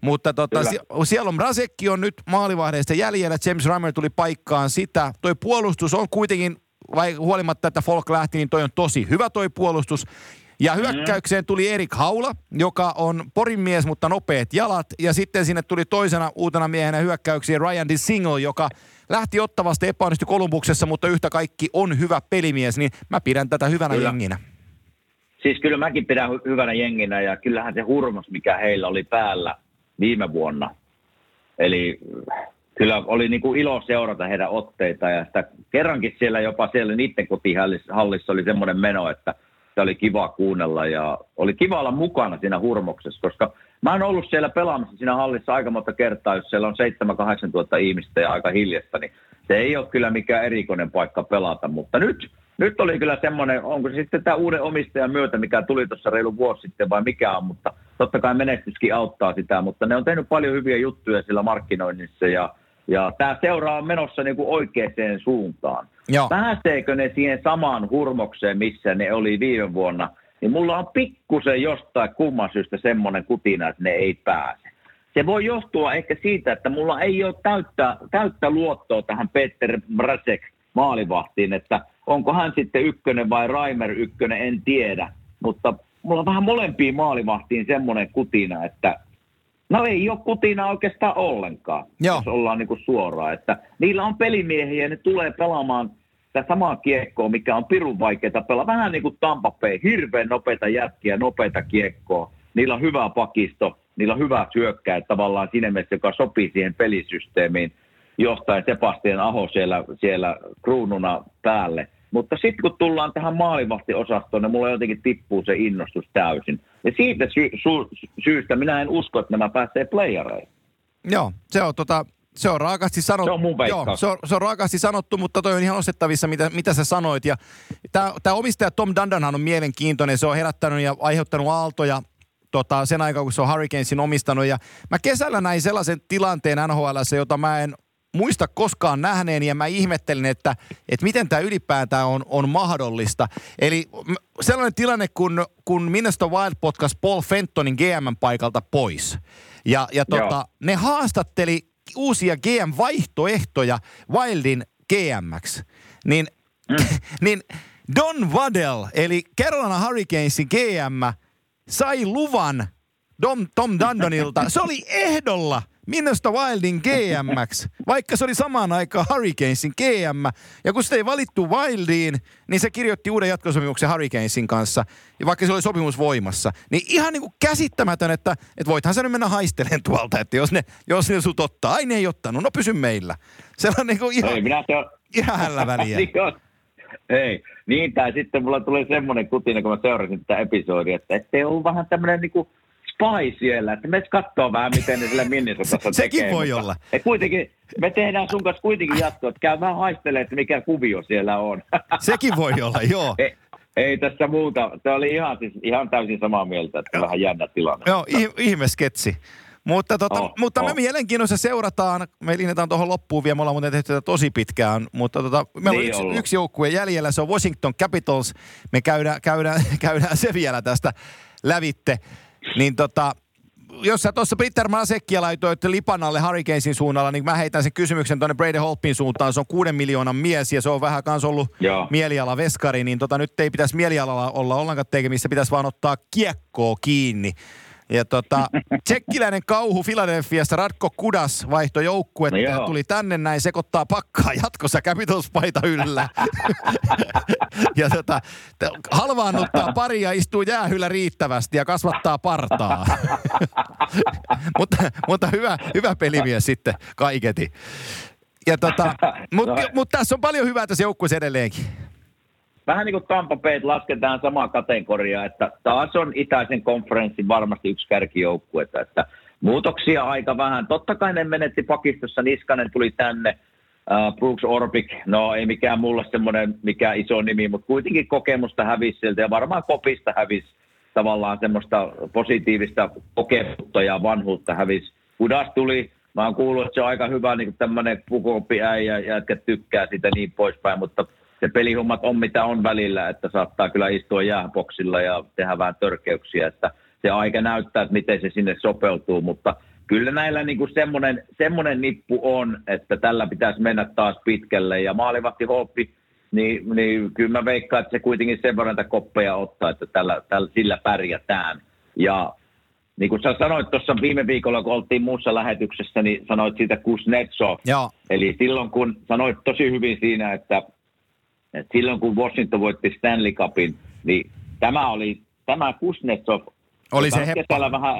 Mutta tota, si- siellä on Mrazekki on nyt maalivahdeista jäljellä, James Reimer tuli paikkaan sitä. Toi puolustus on kuitenkin, vai huolimatta, että Folk lähti, niin toi on tosi hyvä toi puolustus. Ja hyökkäykseen tuli Erik Haula, joka on Porin mies, mutta nopeat jalat. Ja sitten sinne tuli toisena uutena miehenä hyökkäyksiin Ryan Dezingle, joka lähti ottavasti epäonnistui Kolumbuksessa, mutta yhtä kaikki on hyvä pelimies. Niin mä pidän tätä hyvänä kyllä. jenginä. Siis kyllä mäkin pidän hyvänä jenginä ja kyllähän se hurmos, mikä heillä oli päällä viime vuonna. Eli kyllä oli niin kuin ilo seurata heidän otteita ja sitä kerrankin siellä jopa siellä niiden kotihallissa oli semmoinen meno, että se oli kiva kuunnella ja oli kiva olla mukana siinä hurmoksessa, koska mä oon ollut siellä pelaamassa siinä hallissa aika monta kertaa, jos siellä on seitsemän kahdeksan tuhatta ihmistä ja aika hiljasta, niin se ei ole kyllä mikään erikoinen paikka pelata, mutta nyt, nyt oli kyllä semmoinen, onko se sitten tämä uuden omistajan myötä, mikä tuli tuossa reilu vuosi sitten vai mikä on, mutta totta kai menestyskin auttaa sitä, mutta ne on tehnyt paljon hyviä juttuja sillä markkinoinnissa ja, ja tämä seura on menossa niinku oikeaan suuntaan. Joo. Pääseekö ne siihen samaan hurmokseen, missä ne oli viime vuonna, niin mulla on pikkusen jostain kumman syystä semmoinen kutina, että ne ei pääse. Se voi johtua ehkä siitä, että mulla ei ole täyttä, täyttä luottoa tähän Peter Mrazek maalivahtiin, että onko hän sitten ykkönen vai Reimer ykkönen, en tiedä, mutta mulla on vähän molempiin maalivahtiin semmoinen kutina, että no ei ole kutina oikeastaan ollenkaan, Joo. jos ollaan niin kuin suoraan. Että niillä on pelimiehiä ja ne tulee pelaamaan sitä samaa kiekkoa, mikä on pirun vaikeaa pelaa. Vähän niin kuin Tampa Bay, hirveän nopeita jätkiä, nopeita kiekkoa. Niillä on hyvä pakisto, niillä on hyvä hyökkäjä tavallaan siinä mielessä, joka sopii siihen pelisysteemiin. Jostain Sebastian Aho siellä, siellä kruununa päälle. Mutta sitten kun tullaan tähän maalivahtiosastoon, niin mulla jotenkin tippuu se innostus täysin. Ja siitä sy- su- syystä minä en usko, että nämä pääsee playereihin. Joo, se on, tota, se on raakasti sanottu. Se on mun veikkaus. Joo, se on, se on raakasti sanottu, mutta toi on ihan ostettavissa, mitä, mitä sä sanoit. Ja tämä omistaja Tom Dundanhan on mielenkiintoinen. Se on herättänyt ja aiheuttanut aaltoja tota, sen aikaa, kun se on Hurricanesin omistanut. Ja mä kesällä näin sellaisen tilanteen N H L:ssä, jota mä en muista koskaan nähneen ja mä ihmettelin, että, että miten tämä ylipäätään on, on mahdollista. Eli sellainen tilanne, kun, kun Minnesota Wild potkas Paul Fentonin G M-paikalta pois. Ja, ja tota, ne haastatteli uusia G M-vaihtoehtoja Wildin G M:ksi. Niin, mm. niin Don Waddell, eli Carolina Hurricanesin G M, sai luvan Dom, Tom Dundonilta. Se oli ehdolla Minnesota Wildin G M:ksi, vaikka se oli samaan aikaan Hurricanesin G M. Ja kun sitä ei valittu Wildiin, niin se kirjoitti uuden jatkosopimuksen Hurricanesin kanssa, vaikka se oli sopimus voimassa. Niin ihan niin kuin käsittämätön, että, että voithan sä nyt mennä haistelemaan tuolta, että jos ne, jos ne sut ottaa, ai ne ei ottanut, no pysy meillä. Se on niin kuin ihan, ei, minä se on ihan hällä väliä. Ei, niin tai sitten mulla tuli semmoinen kutina, kun mä seurasin tätä episodia, että ettei ollut vähän tämmöinen niinku Spy siellä, että me katsoa vähän, miten ne sillä Minnesotassa tekee. Sekin voi mutta, olla. Et kuitenkin, me tehdään sun kanssa kuitenkin jatkoa, että käy vähän haistelemaan, että mikä kuvio siellä on. Sekin voi olla, joo. Ei, ei tässä muuta. Se oli ihan, siis, ihan täysin samaa mieltä, että vähän jännä tilanne. Joo, ihmesketsi. Mutta, tota, oh, mutta oh. me mielenkiinnossa seurataan, me linjataan tuohon loppuun vielä, me ollaan muuten tehty tätä tosi pitkään, mutta tota, meillä niin on yksi, yksi joukkue jäljellä, se on Washington Capitals. Me käydään, käydään, käydään se vielä tästä lävitte. Niin tota, jos sä tuossa Peter Mrazekkiä laitoit Lipanalle Hurricanesin suunnalla, niin mä heitän sen kysymyksen tuonne Brady Holpin suuntaan. Se on kuuden miljoonan mies ja se on vähän kans ollut Joo. mielialaveskari, niin tota nyt ei pitäisi mielialalla olla ollenkaan tekemistä, pitäisi vaan ottaa kiekkoa kiinni. Ja tota, tsekkiläinen kauhu Philadelphiasta Radko Kudas vaihtoi joukkuetta no ja tuli tänne näin, sekoittaa pakkaa jatkossa Capitals-paita yllä. ja tota, halvaannuttaa pari ja istuu jäähyllä riittävästi ja kasvattaa partaa. mutta mutta hyvä, hyvä pelimies sitten kaiketi. Ja tota, mutta no. mut tässä on paljon hyvää tässä joukkueessa edelleenkin. Vähän niin kuin Tampa Bayt lasketaan samaa kategoriaa, että taas on itäisen konferenssin varmasti yksi kärkijoukkuetta, että muutoksia aika vähän. Totta kai ne menetti pakistossa, Niskanen tuli tänne, Uh, Brooks Orpik, no ei mikään mulla semmoinen mikä iso nimi, mutta kuitenkin kokemusta hävisi sieltä ja varmaan kopista hävisi tavallaan semmoista positiivista kokemusta ja vanhuutta hävisi. Kudas tuli, mä oon kuullut, että se on aika hyvä niin tämmöinen pukooppi äijä ja jätkä tykkää sitä niin poispäin, mutta se pelihommat on mitä on välillä, että saattaa kyllä istua jääboksilla ja tehdä vähän törkeyksiä, että se aika näyttää, että miten se sinne sopeutuu, mutta kyllä näillä niin kuin semmoinen, semmoinen nippu on, että tällä pitäisi mennä taas pitkälle. Ja maalivahti Hooppi, niin, niin kyllä mä veikkaan, että se kuitenkin sen verran koppeja ottaa, että tällä, tällä, sillä pärjätään. Ja niin kuin sä sanoit tuossa viime viikolla, kun oltiin muussa lähetyksessä, niin sanoit siitä Kuznetsov. Joo. Eli silloin kun sanoit tosi hyvin siinä, että, että silloin kun Washington voitti Stanley Cupin, niin tämä oli tämä Kuznetsov. Oli se heppa. Vähän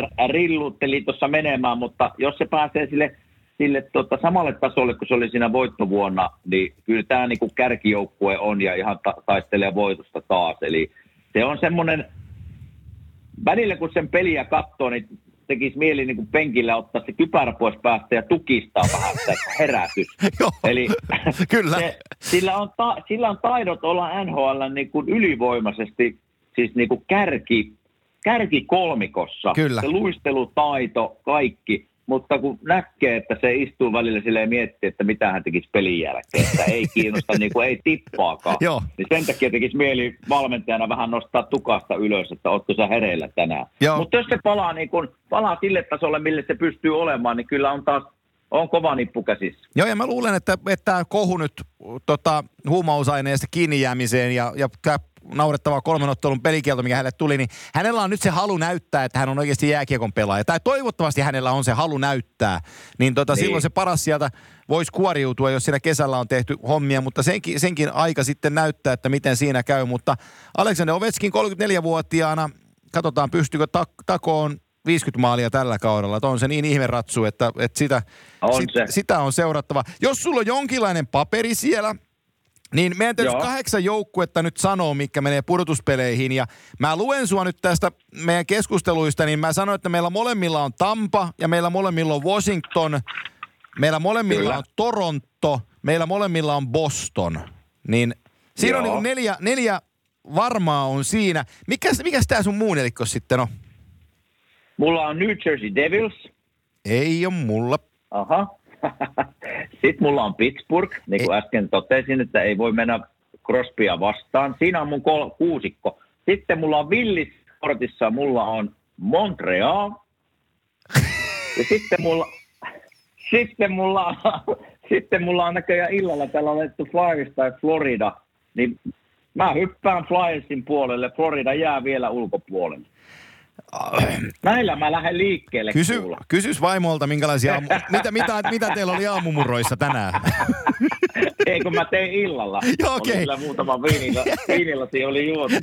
r- rillutteli tuossa menemään, mutta jos se pääsee sille, sille tota, samalle tasolle, kun se oli siinä voittovuonna, niin kyllä tämä niinku kärkijoukkue on ja ihan ta- taistelee voitosta taas. Eli se on semmoinen, välillä kun sen peliä katsoo, niin tekisi mieli niin kuin penkillä ottaa se kypärä pois päästä ja tukistaa vähän sitä herätys. Eli kyllä. Se, sillä, on ta- sillä on taidot olla N H L niin kuin ylivoimaisesti, siis niin kuin kärki. Kärki kolmikossa, kyllä. Se luistelutaito, kaikki, mutta kun näkee, että se istuu välillä silleen ja miettii, että mitä hän tekisi pelin jälkeen, että ei kiinnosta, niin kuin ei tippaakaan, joo. Niin sen takia tekisi mieli valmentajana vähän nostaa tukasta ylös, että ootko sä hereillä tänään. Joo. Mutta jos se palaa, niin kun, palaa sille tasolle, mille se pystyy olemaan, niin kyllä on taas on kova nippu käsissä. Joo, ja mä luulen, että tämä kohu nyt tota, huumausaineesta kiinni jäämiseen ja, ja naurettavaa kolmen ottelun pelikielto, mikä hänelle tuli, niin hänellä on nyt se halu näyttää, että hän on oikeasti jääkiekon pelaaja. Tai toivottavasti hänellä on se halu näyttää. Niin, tota, niin. Silloin se paras sieltä voisi kuoriutua, jos siinä kesällä on tehty hommia, mutta senkin, senkin aika sitten näyttää, että miten siinä käy. Mutta Aleksander Ovechkin kolmekymmentäneljävuotiaana, katsotaan pystyykö tak- takoon viisikymmentä maalia tällä kaudella. Että on se niin ihme ratsu, että, että sitä, on sit, se. sitä on seurattava. Jos sulla on jonkinlainen paperi siellä, niin meidän täytyy kahdeksan joukkuetta nyt sanoo, mikä menee pudotuspeleihin. Ja mä luen sua nyt tästä meidän keskusteluista, niin mä sanoin, että meillä molemmilla on Tampa ja meillä molemmilla on Washington. Meillä molemmilla Kyllä. on Toronto, meillä molemmilla on Boston. Niin siinä Joo. on niin kuin neljä, neljä varmaa on siinä. Mikäs, mikäs tää sun muu nelikko sitten on? Mulla on New Jersey Devils. Ei oo mulla. Aha. Sitten mulla on Pittsburgh, niin kuin äsken totesin, että ei voi mennä Crosbya vastaan. Siinä on mun kol- kuusikko. Sitten mulla on Villiskortissa, mulla on Montreal. Ja sitten mulla, sitten mulla, sitten mulla on näköjään illalla täällä on laitettu Flyers tai Florida. Niin mä hyppään Flyersin puolelle, Florida jää vielä ulkopuolelle. Näillä mä lähden liikkeelle. Kysy, kysys vaimolta, minkälaisia aamu, mitä, mitä, mitä teillä oli aamumuroissa tänään? Ei, kun mä tein illalla. Joo, okei. Okay. Oli muutama viinilla, viinilla siinä oli juotu.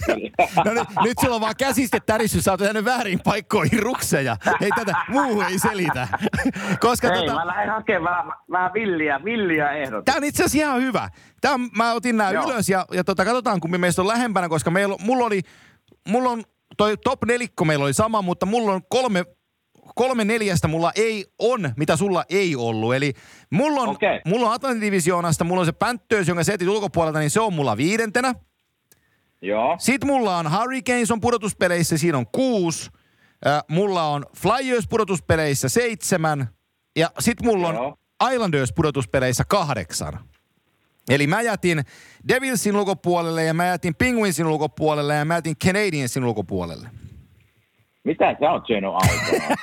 No nyt, nyt sulla on vaan käsiste täristy, sä oot tehnyt väärin paikkoihin rukseja. Ei tätä, muu ei selitä. Koska ei, tota... mä lähden hakemaan vähän, vähän villiä, villiä ehdot. Tää on itse asiassa ihan hyvä. Tää, mä otin nää Joo. ylös ja, ja tota, katsotaan, kumpi meistä on lähempänä, koska meillä, mulla oli, mulla on toi top nelikko meillä oli sama, mutta mulla on kolme, kolme neljästä mulla ei on, mitä sulla ei ollut. Eli mulla on, okay. mulla on Atlantin divisioonasta, mulla on se Panthers, jonka setit ulkopuolelta, niin se on mulla viidentenä. Joo. Sitten mulla on Hurricanes on pudotuspeleissä, siinä on kuusi. Mulla on Flyers pudotuspeleissä seitsemän. Ja sit mulla on Joo. Islanders pudotuspeleissä kahdeksan. Eli mä jätin Devilsin ulkopuolelle ja mä jätin Penguinsin ulkopuolelle ja mä jätin Canadiensin ulkopuolelle. Mitä sä oot syönyt aikaa?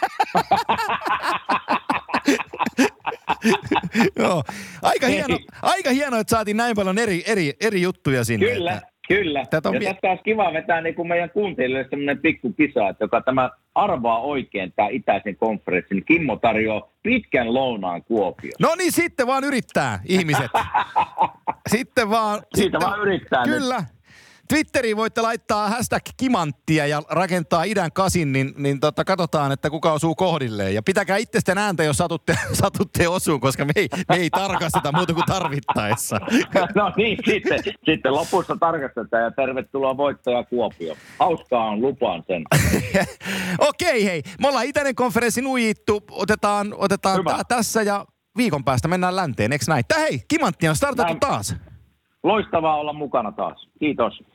Joo. Aika hieno, aika hieno, että saatiin näin paljon eri, eri, eri juttuja sinne. Kyllä, että... kyllä. Tätä on... Ja tässä olisi kiva vetää niin kuin meidän kuuntelijoille sellainen pikku kisa, että joka tämä arvaa oikein tämä itäisen konferenssin. Kimmo tarjoaa pitkän lounaan Kuopioon. No niin, sitten vaan yrittää, ihmiset. Sitten vaan... Siitä sitten, vaan yrittää. Kyllä. Nyt. Twitteriin voitte laittaa hashtag kimanttia ja rakentaa idän kasin, niin, niin tota, katsotaan, että kuka osuu kohdilleen. Ja pitäkää itsesten ääntä, jos satutte, satutte osuun, koska me ei, me ei tarkasteta muuta kuin tarvittaessa. No niin, sitten, sitten lopussa tarkastetaan ja tervetuloa voittaja Kuopioon. Hauskaa on, lupaan sen. Okei, hei. Me ollaan itäinen konferenssi nuijittu. Otetaan, otetaan t- tässä ja viikon päästä mennään länteen, eikö näin? Hei, Kimanttia on startattu taas. Loistavaa olla mukana taas. Kiitos.